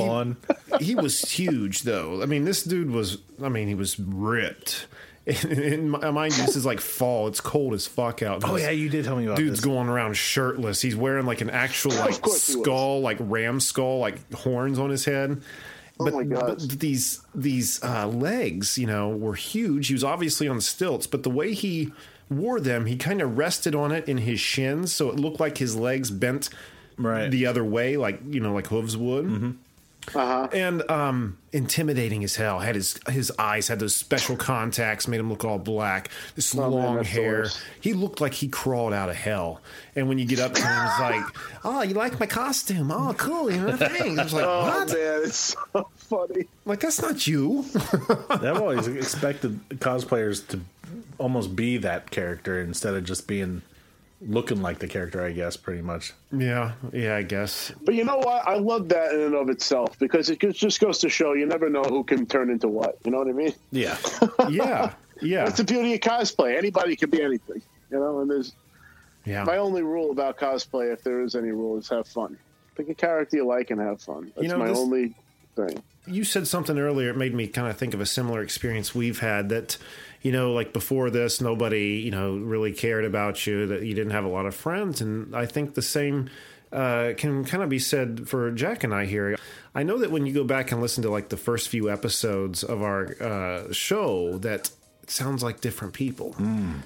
he was huge though. I mean, this dude was. I mean, he was ripped. And mind you, this is like fall. It's cold as fuck out. Oh yeah, you did tell me about dude's this. Dude's going around shirtless. He's wearing like an actual like skull, like ram skull, like horns on his head. But, oh my God. But these legs, you know, were huge. He was obviously on stilts, but the way he wore them, he kind of rested on it in his shins, so it looked like his legs bent the other way, like, you know, like hooves would. Mm-hmm. Uh-huh. And intimidating as hell. Had his eyes had those special contacts, made him look all black. This long hair. Doors. He looked like he crawled out of hell. And when you get up to him, it's like, "Oh, you like my costume? Oh, cool, you know, thanks." I was like, "Oh what? Man, it's so funny." Like, that's not you. I've always expected cosplayers to almost be that character instead of just being looking like the character, I guess, pretty much. Yeah, I guess. But you know what? I love that in and of itself, because it just goes to show you never know who can turn into what. You know what I mean? Yeah. Yeah. That's the beauty of cosplay. Anybody can be anything, you know? And there's... Yeah. My only rule about cosplay, if there is any rule, is have fun. Pick a character you like and have fun. That's my only thing. You said something earlier. It made me kind of think of a similar experience we've had that, you know, like before this, nobody, you know, really cared about you, that you didn't have a lot of friends. And I think the same can kind of be said for Jack and I here. I know that when you go back and listen to like the first few episodes of our show, that it sounds like different people.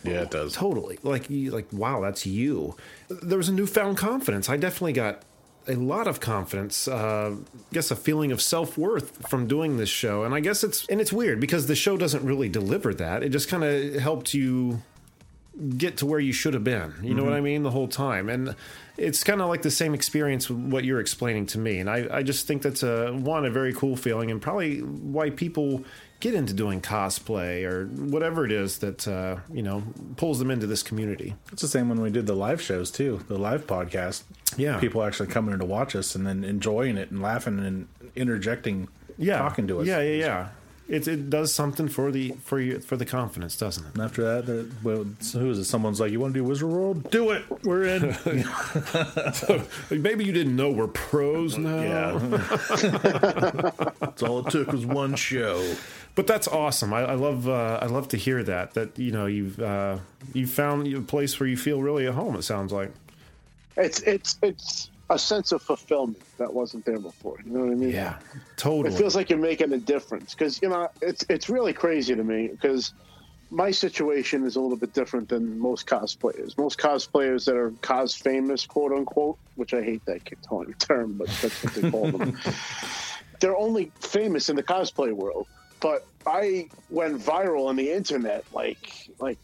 Yeah, it does. Totally. Like, wow, that's you. There was a newfound confidence. I definitely got a lot of confidence, I guess a feeling of self-worth from doing this show. And I guess it's weird because the show doesn't really deliver that. It just kind of helped you get to where you should have been. You know what I mean? The whole time. And it's kind of like the same experience with what you're explaining to me. And I just think that's a very cool feeling, and probably why people get into doing cosplay or whatever it is that, pulls them into this community. It's the same when we did the live shows too, the live podcast. Yeah. People actually coming in to watch us and then enjoying it and laughing and interjecting, talking to us. Yeah. It does something for the confidence, doesn't it? And after that, who is it? Someone's like, "You want to do Wizard World? Do it. We're in." So, maybe you didn't know we're pros now. Yeah, that's all it took was one show. But that's awesome. I love to hear that you've found a place where you feel really at home. It sounds like it's a sense of fulfillment that wasn't there before. You know what I mean? Yeah, totally. It feels like you're making a difference because, it's really crazy to me because my situation is a little bit different than most cosplayers. Most cosplayers that are cos famous, quote unquote, which I hate that term, but that's what they call them. They're only famous in the cosplay world. But I went viral on the internet, like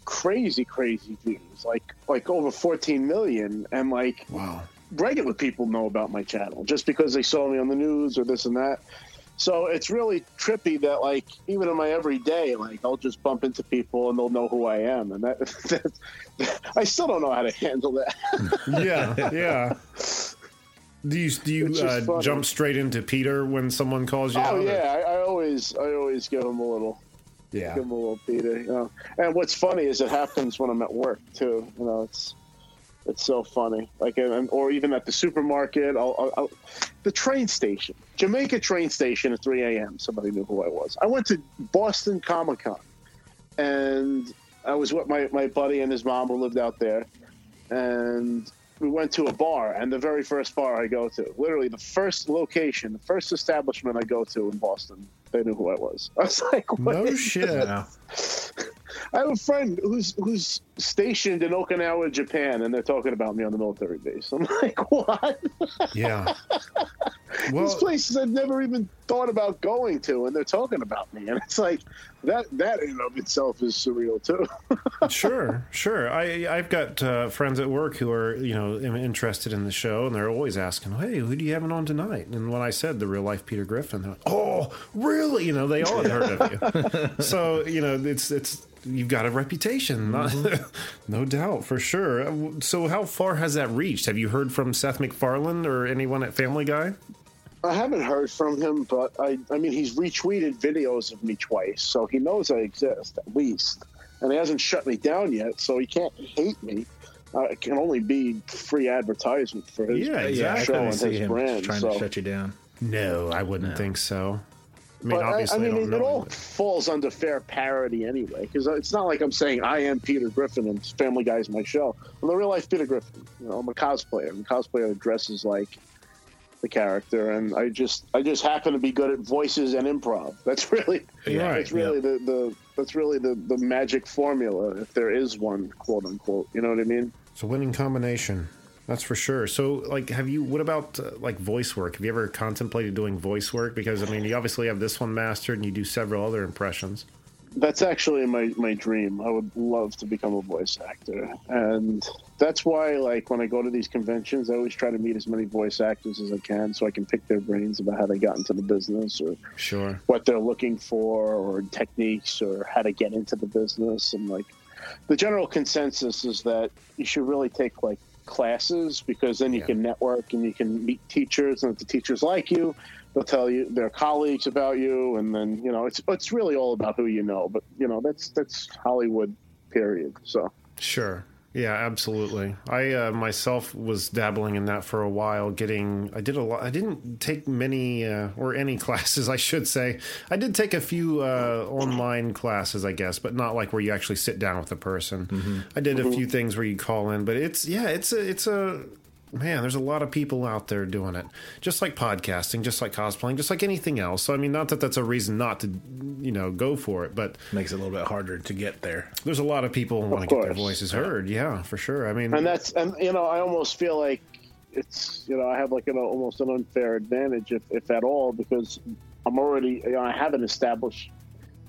crazy views, like over 14 million. And wow. Regular people know about my channel just because they saw me on the news or this and that. So it's really trippy that even in my everyday, I'll just bump into people and they'll know who I am. And that I still don't know how to handle that. Yeah. Do you jump straight into Peter when someone calls you out? Oh yeah. I always give him a little. Yeah. Give him a little Peter. And what's funny is it happens when I'm at work too. It's so funny, or even at the supermarket, the train station, Jamaica train station at 3 a.m. Somebody knew who I was. I went to Boston Comic-Con, and I was with my buddy and his mom who lived out there, and we went to a bar, and the very first bar I go to, literally the first location, the first establishment I go to in Boston, they knew who I was. I was like, what? No shit. I have a friend who's stationed in Okinawa, Japan, and they're talking about me on the military base. I'm like, what? Yeah. Well, these places I've never even thought about going to, and they're talking about me. And it's like, that in and of itself is surreal, too. Sure. I've got friends at work who are, interested in the show, and they're always asking, hey, who do you having on tonight? And when I said the real-life Peter Griffin, they're like, oh, really? They all had heard of you. So, you've got a reputation, no doubt, for sure. So how far has that reached? Have you heard from Seth MacFarlane or anyone at Family Guy? I haven't heard from him, but I mean, he's retweeted videos of me twice, so he knows I exist, at least. And he hasn't shut me down yet, so he can't hate me. It can only be free advertisement for his show and his brand. Trying to shut you down. No, I wouldn't think so. It all falls under fair parody anyway, because it's not like I'm saying I am Peter Griffin and Family Guy is my show. I'm the real life Peter Griffin. I'm a cosplayer. And a cosplayer dresses like the character, and I just happen to be good at voices and improv. That's really the magic formula, if there is one, quote unquote. You know what I mean? It's a winning combination. That's for sure. So, what about, voice work? Have you ever contemplated doing voice work? Because, you obviously have this one mastered and you do several other impressions. That's actually my dream. I would love to become a voice actor. And that's why, when I go to these conventions, I always try to meet as many voice actors as I can so I can pick their brains about how they got into the business or what they're looking for or techniques or how to get into the business. And, the general consensus is that you should really take like classes, because then you can network and you can meet teachers, and if the teachers like you, they'll tell you their colleagues about you, and then you know it's really all about who you know. But you know that's Hollywood, period. So sure. Yeah, absolutely. I myself was dabbling in that for a while. I didn't take many or any classes, I should say. I did take a few online classes, I guess, but not like where you actually sit down with a person. Mm-hmm. I did a few things where you call in, but it's a man, there's a lot of people out there doing it, just like podcasting, just like cosplaying, just like anything else. So, I mean, not that that's a reason not to, you know, go for it, but makes it a little bit harder to get there. There's a lot of people who want to get their voices heard. Yeah, for sure. I mean, and you know, I almost feel like it's, you know, I have like almost an unfair advantage, if at all, because I'm already, you know, I have an established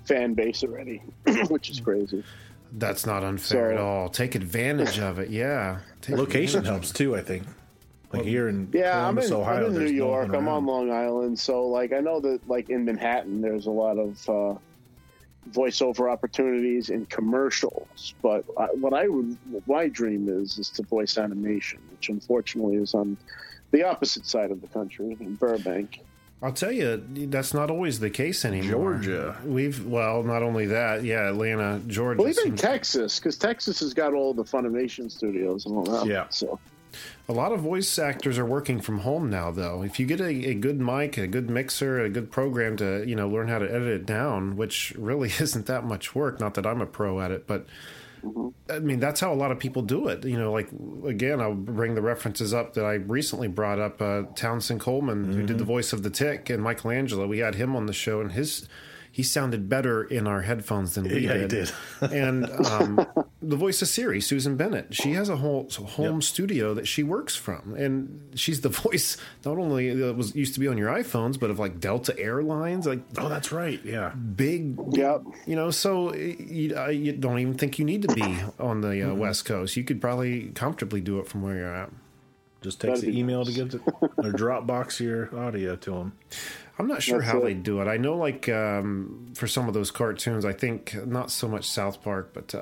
fan base already, which is crazy. That's not unfair at all. Take advantage of it. Yeah. Location helps too, I think. Like here in Columbus, Ohio. I'm in New York. I'm on Long Island. So like I know that like in Manhattan there's a lot of voiceover opportunities in commercials, but my dream is to voice animation, which unfortunately is on the opposite side of the country in Burbank. I'll tell you, that's not always the case anymore. Georgia. Not only that, Atlanta, Georgia. Well, even Texas, because Texas has got all the Funimation studios and all that. Yeah. So a lot of voice actors are working from home now, though. If you get a good mic, a good mixer, a good program to, you know, learn how to edit it down, which really isn't that much work. Not that I'm a pro at it, but I mean, that's how a lot of people do it. You know, like, again, I'll bring the references up that I recently brought up. Townsend Coleman, who did the voice of The Tick, and Michelangelo, we had him on the show, and he sounded better in our headphones than we did. Yeah, he did. And the voice of Siri, Susan Bennett, she has a whole home studio that she works from. And she's the voice, not only that used to be on your iPhones, but of like Delta Airlines. Like, oh, that's right. Yeah. Big. Yep. You know, so you don't even think you need to be on the West Coast. You could probably comfortably do it from where you're at. Just text the email to give or Dropbox your audio to them. I'm not sure how they do it. I know, like, for some of those cartoons, I think not so much South Park, but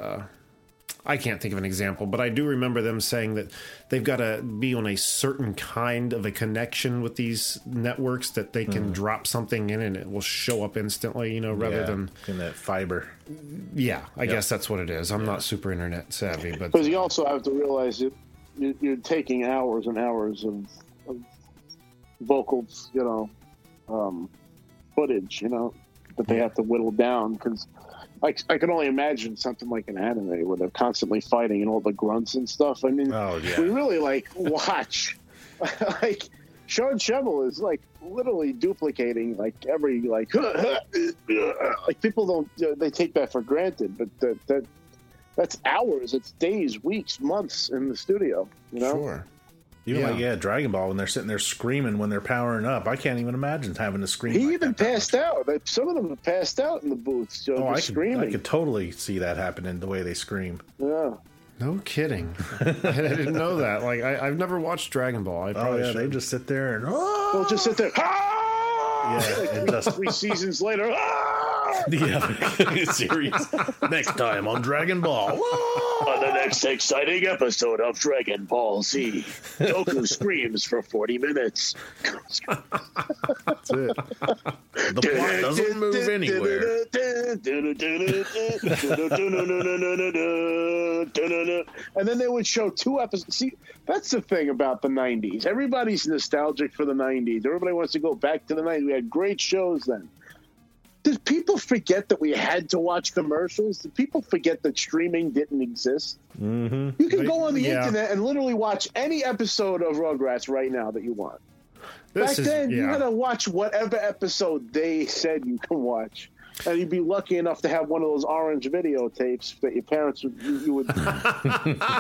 I can't think of an example. But I do remember them saying that they've got to be on a certain kind of a connection with these networks that they can drop something in and it will show up instantly, you know, rather than in that fiber. Yeah, I guess that's what it is. I'm not super internet savvy. But because you also have to realize that you're taking hours and hours of vocals, you know, footage, you know, that they have to whittle down, because I can only imagine something like an anime where they're constantly fighting and all the grunts and stuff. I mean, we really like watch like Sean Shovel is like literally duplicating like every like like people don't, they take that for granted, but that's hours, it's days, weeks, months in the studio, you know. Sure. Even Dragon Ball, when they're sitting there screaming when they're powering up, I can't even imagine having to scream. He even passed out. Some of them have passed out in the booths. So screaming. I could totally see that happening, the way they scream. Yeah. No kidding. I didn't know that. Like I've never watched Dragon Ball. I probably should. They just sit there and just sit there. Ah! Yeah, like, and just 3 seasons later. Ah! Yeah, serious. Next time on Dragon Ball. On the next exciting episode of Dragon Ball Z, Goku screams for 40 minutes. That's it. The plot doesn't move anywhere. And then they would show 2 episodes. See, that's the thing about the 90s. Everybody's nostalgic for the 90s. Everybody wants to go back to the 90s. We had great shows then. Did people forget that we had to watch commercials? Did people forget that streaming didn't exist? Mm-hmm. You can go on the internet and literally watch any episode of Rugrats right now that you want. You had to watch whatever episode they said you can watch. And you'd be lucky enough to have one of those orange videotapes that your parents would, you would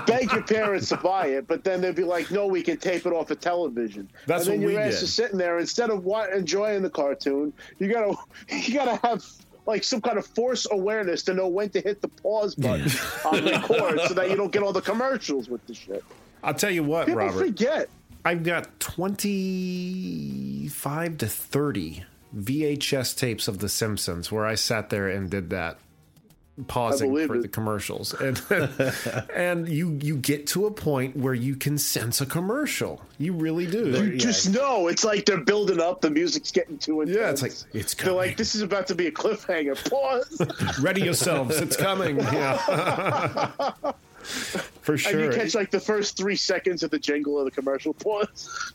beg your parents to buy it, but then they'd be like, no, we can tape it off of television. That's what we did. And then your ass is sitting there, instead of enjoying the cartoon, you gotta have like some kind of force awareness to know when to hit the pause button on record so that you don't get all the commercials with the shit. I'll tell you what, people, Robert. Forget. I've got 25 to 30 VHS tapes of The Simpsons where I sat there and did that. pausing for the commercials, and and you get to a point where you can sense a commercial. You really do. You just know it's like they're building up. The music's getting too intense. Yeah, it's like it's coming. They're like, this is about to be a cliffhanger. Pause. Ready yourselves. It's coming. Yeah. For sure. And you catch like the first 3 seconds of the jingle of the commercial. Pause.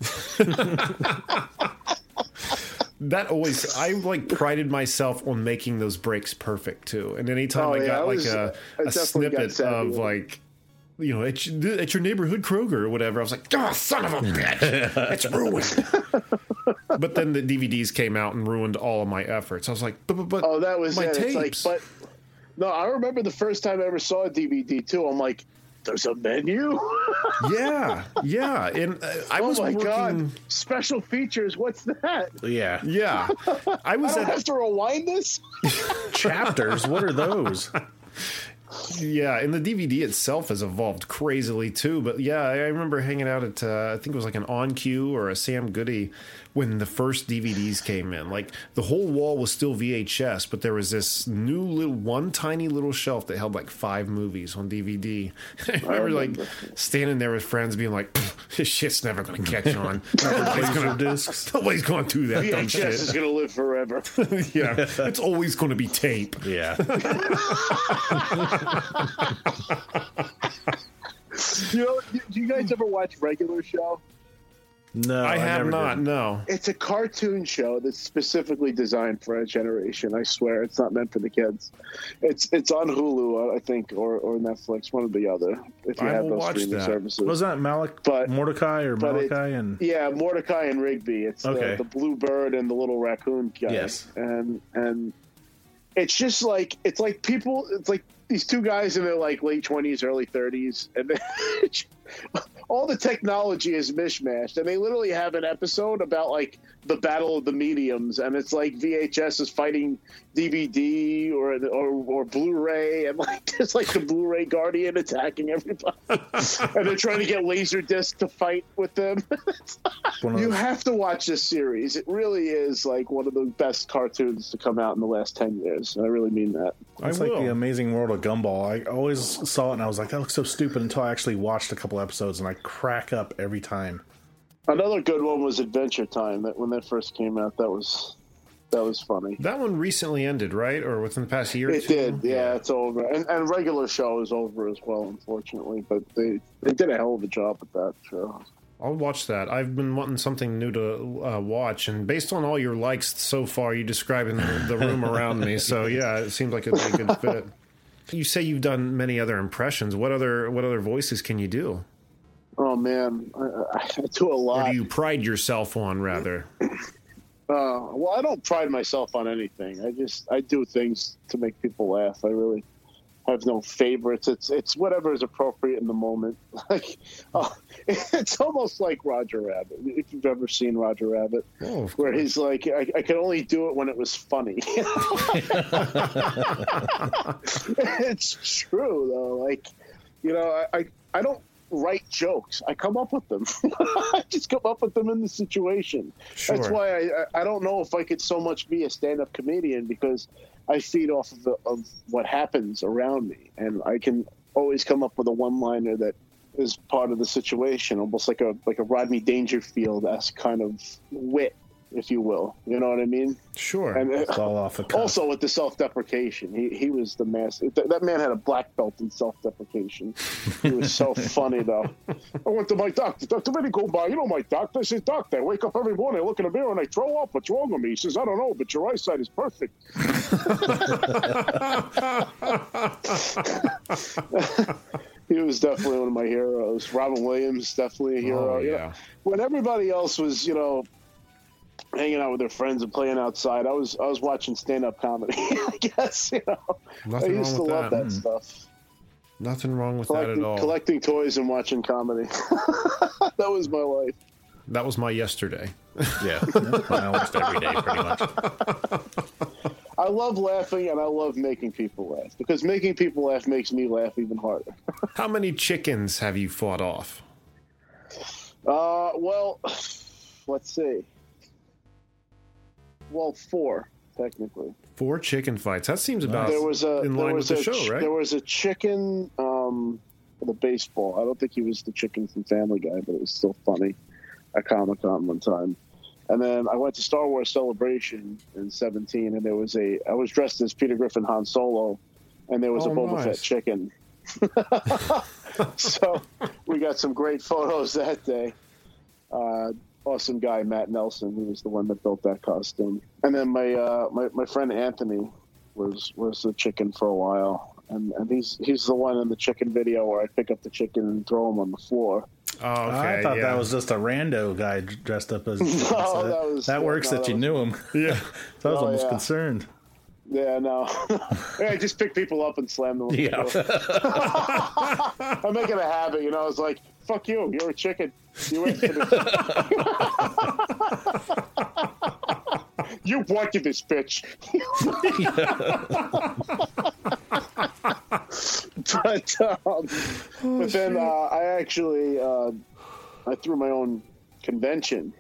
That always, I like prided myself on making those breaks perfect too. And anytime I got a snippet of like, you know, at your neighborhood Kroger or whatever, I was like, oh, son of a bitch, it's ruined. But then the DVDs came out and ruined all of my efforts. I was like, but oh, that was my tapes. It's like, but no, I remember the first time I ever saw a DVD too. I'm like, there's a menu. yeah and I was working... God, special features, what's that? Yeah I was I have to rewind this. Chapters, what are those? Yeah, and the DVD itself has evolved crazily too, but yeah, I remember hanging out at I think it was like an On Q or a Sam Goody when the first DVDs came in. Like the whole wall was still VHS, but there was this new little one tiny little shelf that held like 5 movies on DVD. I remember like standing there with friends being like, this shit's never going to catch on. Nobody's going to do that VHS dumb shit. VHS is going to live forever. Yeah, it's always going to be tape. Yeah. You know, do you guys ever watch Regular Show? No, I have not. Did. No, it's a cartoon show that's specifically designed for a generation. I swear, it's not meant for the kids. It's on Hulu, I think, or Netflix, one or the other. If you have those streaming services, was that Mordecai and Rigby. It's okay. The blue bird and the little raccoon guy. Yes, and it's just like it's like these two guys in their like late 20s, early 30s, and they all the technology is mishmashed, and they literally have an episode about like the battle of the mediums, and it's like VHS is fighting DVD or Blu-ray, and like there's like the Blu-ray Guardian attacking everybody, and they're trying to get Laserdisc to fight with them. You have to watch this series. It really is like one of the best cartoons to come out in the last 10 years. I really mean that. It's like The Amazing World of Gumball. I always saw it and I was like, that looks so stupid, until I actually watched a couple episodes, and I crack up every time. Another good one was Adventure Time. That when that first came out, that was funny. That one recently ended, right, or within the past year? It did. Yeah, it's over, and Regular Show is over as well, unfortunately. But they did a hell of a job with that show. I'll watch that. I've been wanting something new to watch, and based on all your likes so far, you describing the room around me. So yeah, it seems like it's a good fit. You say you've done many other impressions. What other voices can you do? Oh man, I do a lot. Or do you pride yourself on, rather? Well, I don't pride myself on anything. I do things to make people laugh. I really have no favorites. It's whatever is appropriate in the moment. Like it's almost like Roger Rabbit. If you've ever seen Roger Rabbit, where he's like, I could only do it when it was funny. It's true though. Like, you know, I don't write jokes. I come up with them. I just come up with them in the situation. Sure. That's why I don't know if I could so much be a stand-up comedian, because I feed off of what happens around me, and I can always come up with a one-liner that is part of the situation, almost like a Rodney Dangerfield-esque kind of wit, if you will. You know what I mean? Sure. And it's all off the cuff. Also with the self-deprecation, he was the master. That man had a black belt in self-deprecation. He was so funny, though. I went to my doctor. Dr. Vinny go by. You know my doctor? I said, Doctor, I wake up every morning, I look in the mirror, and I throw up. What's wrong with me? He says, I don't know, but your eyesight is perfect. He was definitely one of my heroes. Robin Williams, definitely a hero. Oh, yeah. You know, when everybody else was, you know, hanging out with their friends and playing outside, I was watching stand-up comedy. I guess, you know, nothing I used to love that stuff. Nothing wrong with that at all. Collecting toys and watching comedy. That was my life. That was my yesterday. Yeah, that's my almost every day, pretty much. I love laughing, and I love making people laugh, because making people laugh makes me laugh even harder. How many chickens have you fought off? Well, let's see. Well, 4. technically. 4 chicken fights. That seems about in line with the show, right? There was a chicken for the baseball. I don't think he was the chicken from Family Guy, but it was still funny at Comic-Con one time. And then I went to Star Wars Celebration in 17, and there was I was dressed as Peter Griffin Han Solo, and there was a Boba Fett chicken. So we got some great photos that day. Awesome guy, Matt Nelson, who was the one that built that costume. And then my my friend Anthony was the chicken for a while, and he's the one in the chicken video where I pick up the chicken and throw him on the floor. Oh, okay. I thought that was just a rando guy dressed up as. You knew him. Yeah, so I was almost concerned. Yeah, no. I just pick people up and slam them. Yeah. I make it a habit, you know. It's like, fuck you. You're a chicken. You went for the. You wanted this bitch. But then I actually I threw my own convention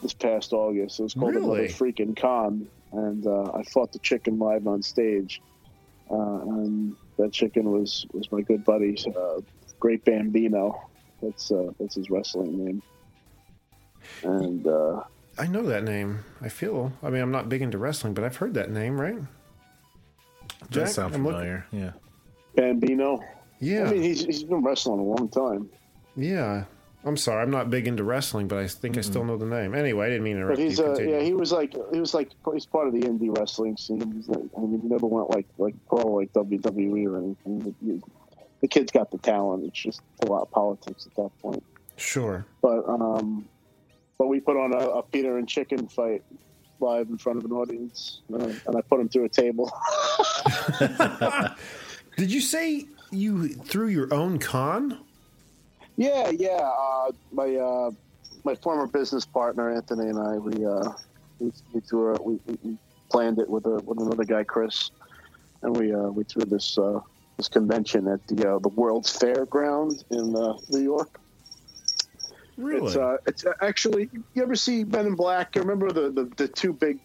this past August. It was called Another Freaking Con, and I fought the chicken live on stage. And that chicken was my good buddy, Great Bambino. That's his wrestling name. And I know that name. I'm not big into wrestling, but I've heard that name, right? Jack, that sounds familiar. Yeah. Bambino. Yeah. I mean, he's been wrestling a long time. Yeah. I'm sorry, I'm not big into wrestling, but I think I still know the name. Anyway, I didn't mean to interrupt. But he's he's part of the indie wrestling scene. He's like, I mean, he never went like pro like WWE or anything. The kid's got the talent. It's just a lot of politics at that point. Sure. But we put on a Peter and chicken fight live in front of an audience, and I put him through a table. Did you say you threw your own con? Yeah. My former business partner Anthony and I, we planned it with another guy, Chris, and we threw this convention at the World's Fairground in New York. Really? It's actually, you ever see Men in Black? You remember the two big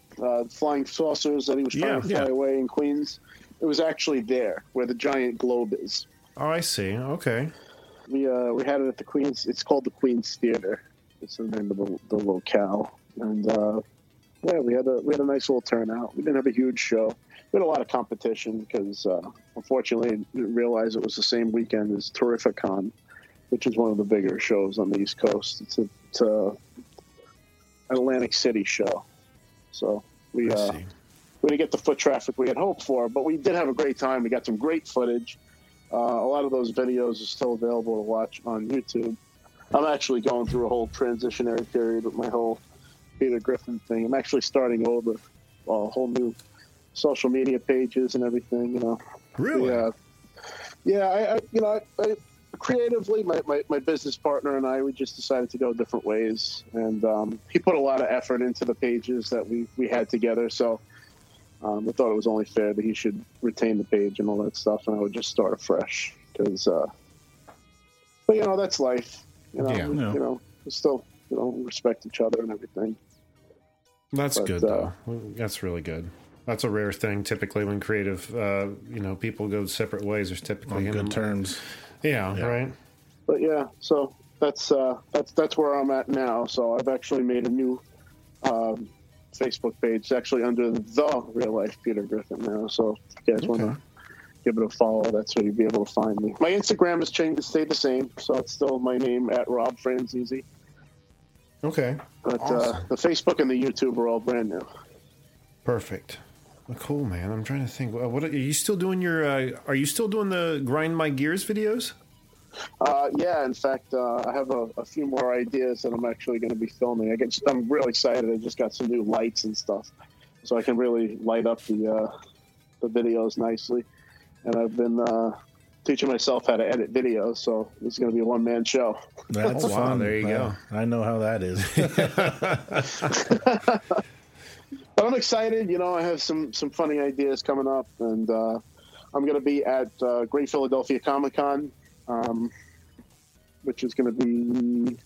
flying saucers that he was trying to fly away in Queens? It was actually there where the giant globe is. Oh, I see. Okay. We had it at the Queens. It's called the Queens Theater. It's the name of the locale. And we had a nice little turnout. We didn't have a huge show. We had a lot of competition because unfortunately I didn't realize it was the same weekend as Terrificon, which is one of the bigger shows on the East Coast. It's an Atlantic City show. So we didn't get the foot traffic we had hoped for, but we did have a great time. We got some great footage. A lot of those videos are still available to watch on YouTube. I'm actually going through a whole transitionary period with my whole Peter Griffin thing. I'm actually starting over whole new social media pages and everything, you know. Really? Yeah. Yeah, I creatively, my business partner and I, we just decided to go different ways. And he put a lot of effort into the pages that we had together. So I thought it was only fair that he should retain the page and all that stuff. And I would just start afresh. But, you know, that's life. You know, we still, respect each other and everything. That's good, though. That's really good. That's a rare thing. Typically when creative, people go separate ways, there's typically good terms. Yeah, right. But yeah, so that's where I'm at now. So I've actually made a new Facebook page. It's actually under the Real Life Peter Griffin now. So if you guys want to give it a follow, that's where you'll be able to find me. My Instagram has changed to stay the same, so it's still my name at Rob Franzese. Okay. But awesome. The Facebook and the YouTube are all brand new. Perfect. Well, cool, man. I'm trying to think. What are you still doing? Are you still doing the Grind My Gears videos? Yeah. In fact, I have a few more ideas that I'm actually going to be filming. I'm really excited. I just got some new lights and stuff, so I can really light up the videos nicely. And I've been teaching myself how to edit videos, so it's going to be a one-man show. That's fun. There you go. I know how that is. But I'm excited. You know, I have some funny ideas coming up, and I'm going to be at Great Philadelphia Comic-Con, which is going to be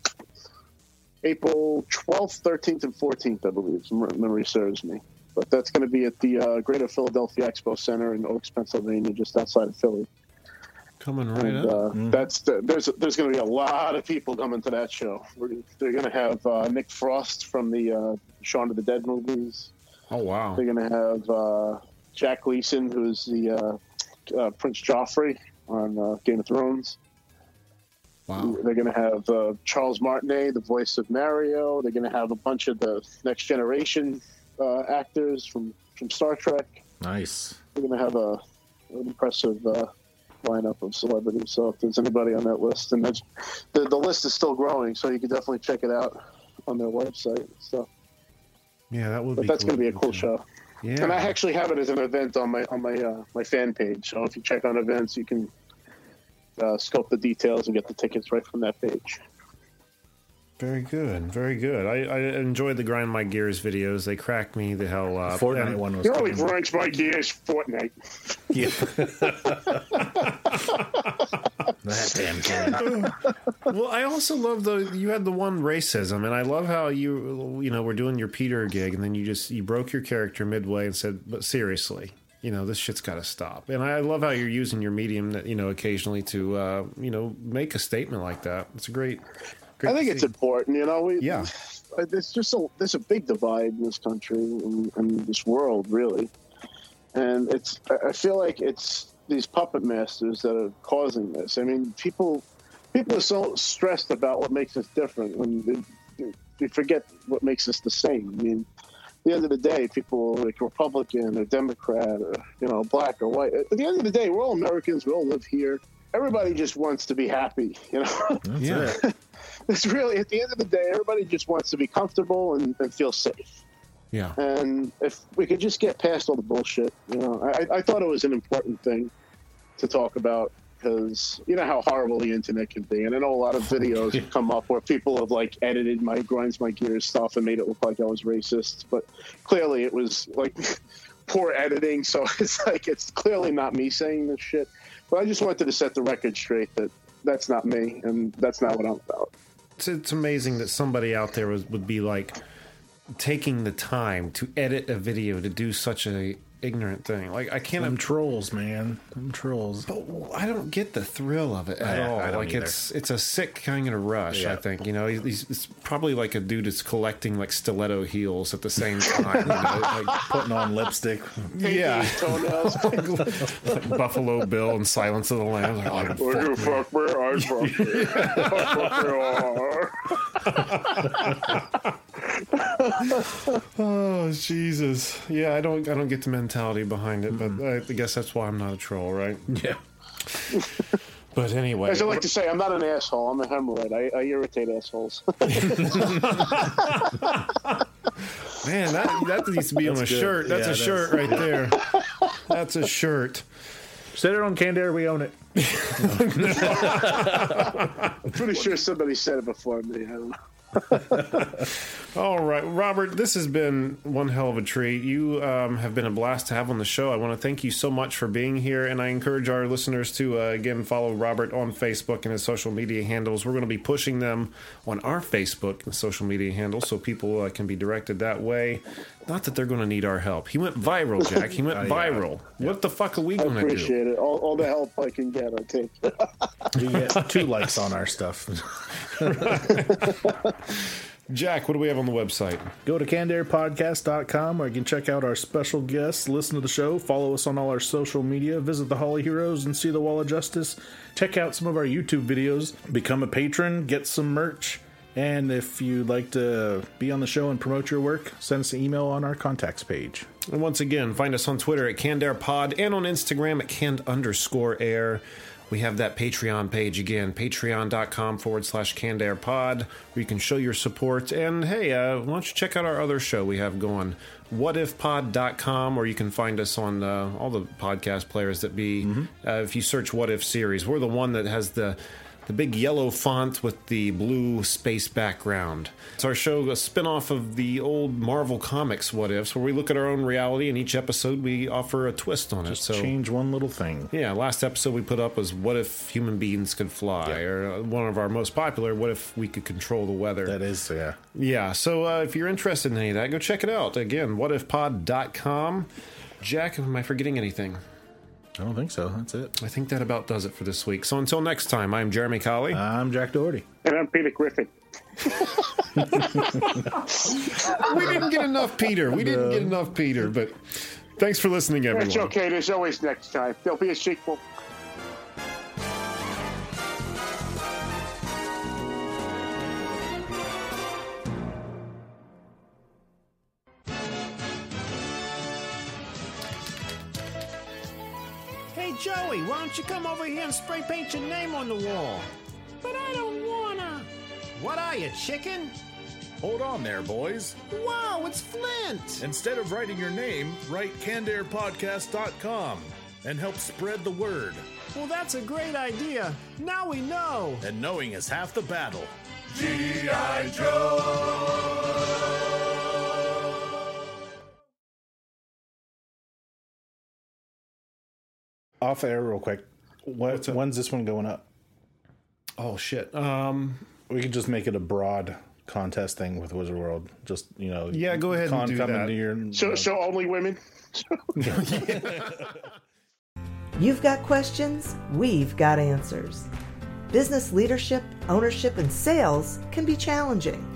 April 12th, 13th, and 14th, I believe. Memory serves me. But that's going to be at the Greater Philadelphia Expo Center in Oaks, Pennsylvania, just outside of Philly. Coming right up. There's going to be a lot of people coming to that show. They're going to have Nick Frost from the Shaun of the Dead movies. Oh, wow. They're going to have Jack Gleason, who's the Prince Joffrey on Game of Thrones. Wow. They're going to have Charles Martinet, the voice of Mario. They're going to have a bunch of the Next Generation actors from Star Trek. Nice. They're going to have an impressive lineup of celebrities. So if there's anybody on that list, and the list is still growing, so you can definitely check it out on their website. So yeah, that would. But that's cool. Going to be a cool show. Yeah. And I actually have it as an event on my fan page. So if you check on events, you can scope the details and get the tickets right from that page. Very good, very good. I enjoyed the Grind My Gears videos. They cracked me the hell up. Fortnite one was. You only grinds my gears, Fortnite. Yeah. That damn kid. Well, I also love you had the one racism, and I love how you were doing your Peter gig, and then you broke your character midway and said, "But seriously, this shit's got to stop." And I love how you're using your medium that, occasionally to, make a statement like that. It's great. I think it's important. There's a big divide in this country and this world, really. And I feel like it's these puppet masters that are causing this. I mean, people are so stressed about what makes us different when they forget what makes us the same. I mean, at the end of the day, people are like Republican or Democrat or, black or white. At the end of the day, we're all Americans. We all live here. Everybody just wants to be happy, Yeah. It's really, at the end of the day, everybody just wants to be comfortable and feel safe. Yeah. And if we could just get past all the bullshit, I thought it was an important thing to talk about because you know how horrible the internet can be. And I know a lot of videos have come up where people have edited my Grinds My Gears stuff and made it look like I was racist. But clearly it was poor editing. So it's clearly not me saying this shit. But I just wanted to set the record straight that that's not me and that's not what I'm about. It's amazing that somebody out there would be taking the time to edit a video to do such a ignorant thing. I can't. I'm trolls, man. I'm trolls. But I don't get the thrill of it at all. I don't either. It's a sick kind of rush. Yeah. I think it's probably like a dude that's collecting stiletto heels at the same time. Putting on lipstick. Yeah. Buffalo Bill and Silence of the Lambs. Would you fuck me? I'd fuck you. Oh Jesus! Yeah, I don't get the mentality behind it, but I guess that's why I'm not a troll, right? Yeah. But anyway, as I like to say, I'm not an asshole. I'm a hemorrhoid. I irritate assholes. Man, that needs to be on a shirt. That's a shirt right there. That's a shirt. Set it on Candair. We own it. I'm pretty sure somebody said it before me. I don't know. All right, Robert, this has been one hell of a treat. You have been a blast to have on the show. I want to thank you so much for being here, and I encourage our listeners to again follow Robert on Facebook and his social media handles. We're going to be pushing them on our Facebook and social media handles so people can be directed that way. Not that they're going to need our help. He went viral, Jack. He went viral. Yeah. What the fuck are we going to do? I appreciate it. All the help I can get, I take. We get 2 likes on our stuff. Jack, what do we have on the website? Go to candairpodcast.com where you can check out our special guests, listen to the show, follow us on all our social media, visit the Hall of Heroes and see the Wall of Justice, check out some of our YouTube videos, become a patron, get some merch. And if you'd like to be on the show and promote your work, send us an email on our contacts page. And once again, find us on Twitter at CandairPod and on Instagram at cand_air. We have that Patreon page again, patreon.com/CandairPod, where you can show your support. And hey, why don't you check out our other show we have going, whatifpod.com, where you can find us on all the podcast players that be. If you search What If Series, we're the one that has the the big yellow font with the blue space background. It's our show, a spin-off of the old Marvel Comics What Ifs, where we look at our own reality, and each episode we offer a twist on it. Just change one little thing. Yeah, last episode we put up was What If Human Beings Could Fly, or one of our most popular, What If We Could Control the Weather. That is, yeah. Yeah, so if you're interested in any of that, go check it out. Again, whatifpod.com. Jack, am I forgetting anything? I don't think so. That's it. I think that about does it for this week. So until next time, I'm Jeremy Colley. I'm Jack Doherty. And I'm Peter Griffin. We didn't get enough Peter. But thanks for listening, everyone. It's okay. There's always next time. There'll be a sequel. Joey, why don't you come over here and spray paint your name on the wall? But I don't wanna. What are you, chicken? Hold on there, boys. Whoa, it's Flint. Instead of writing your name, write candairpodcast.com and help spread the word. Well, that's a great idea. Now we know. And knowing is half the battle. G.I. Joe! Off air real quick. When's this one going up? Oh, shit. We could just make it a broad contest thing with Wizard World. Just, you know. Yeah, go ahead and do that. So only women? You've got questions. We've got answers. Business leadership, ownership, and sales can be challenging.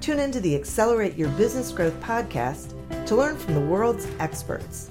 Tune into the Accelerate Your Business Growth podcast to learn from the world's experts.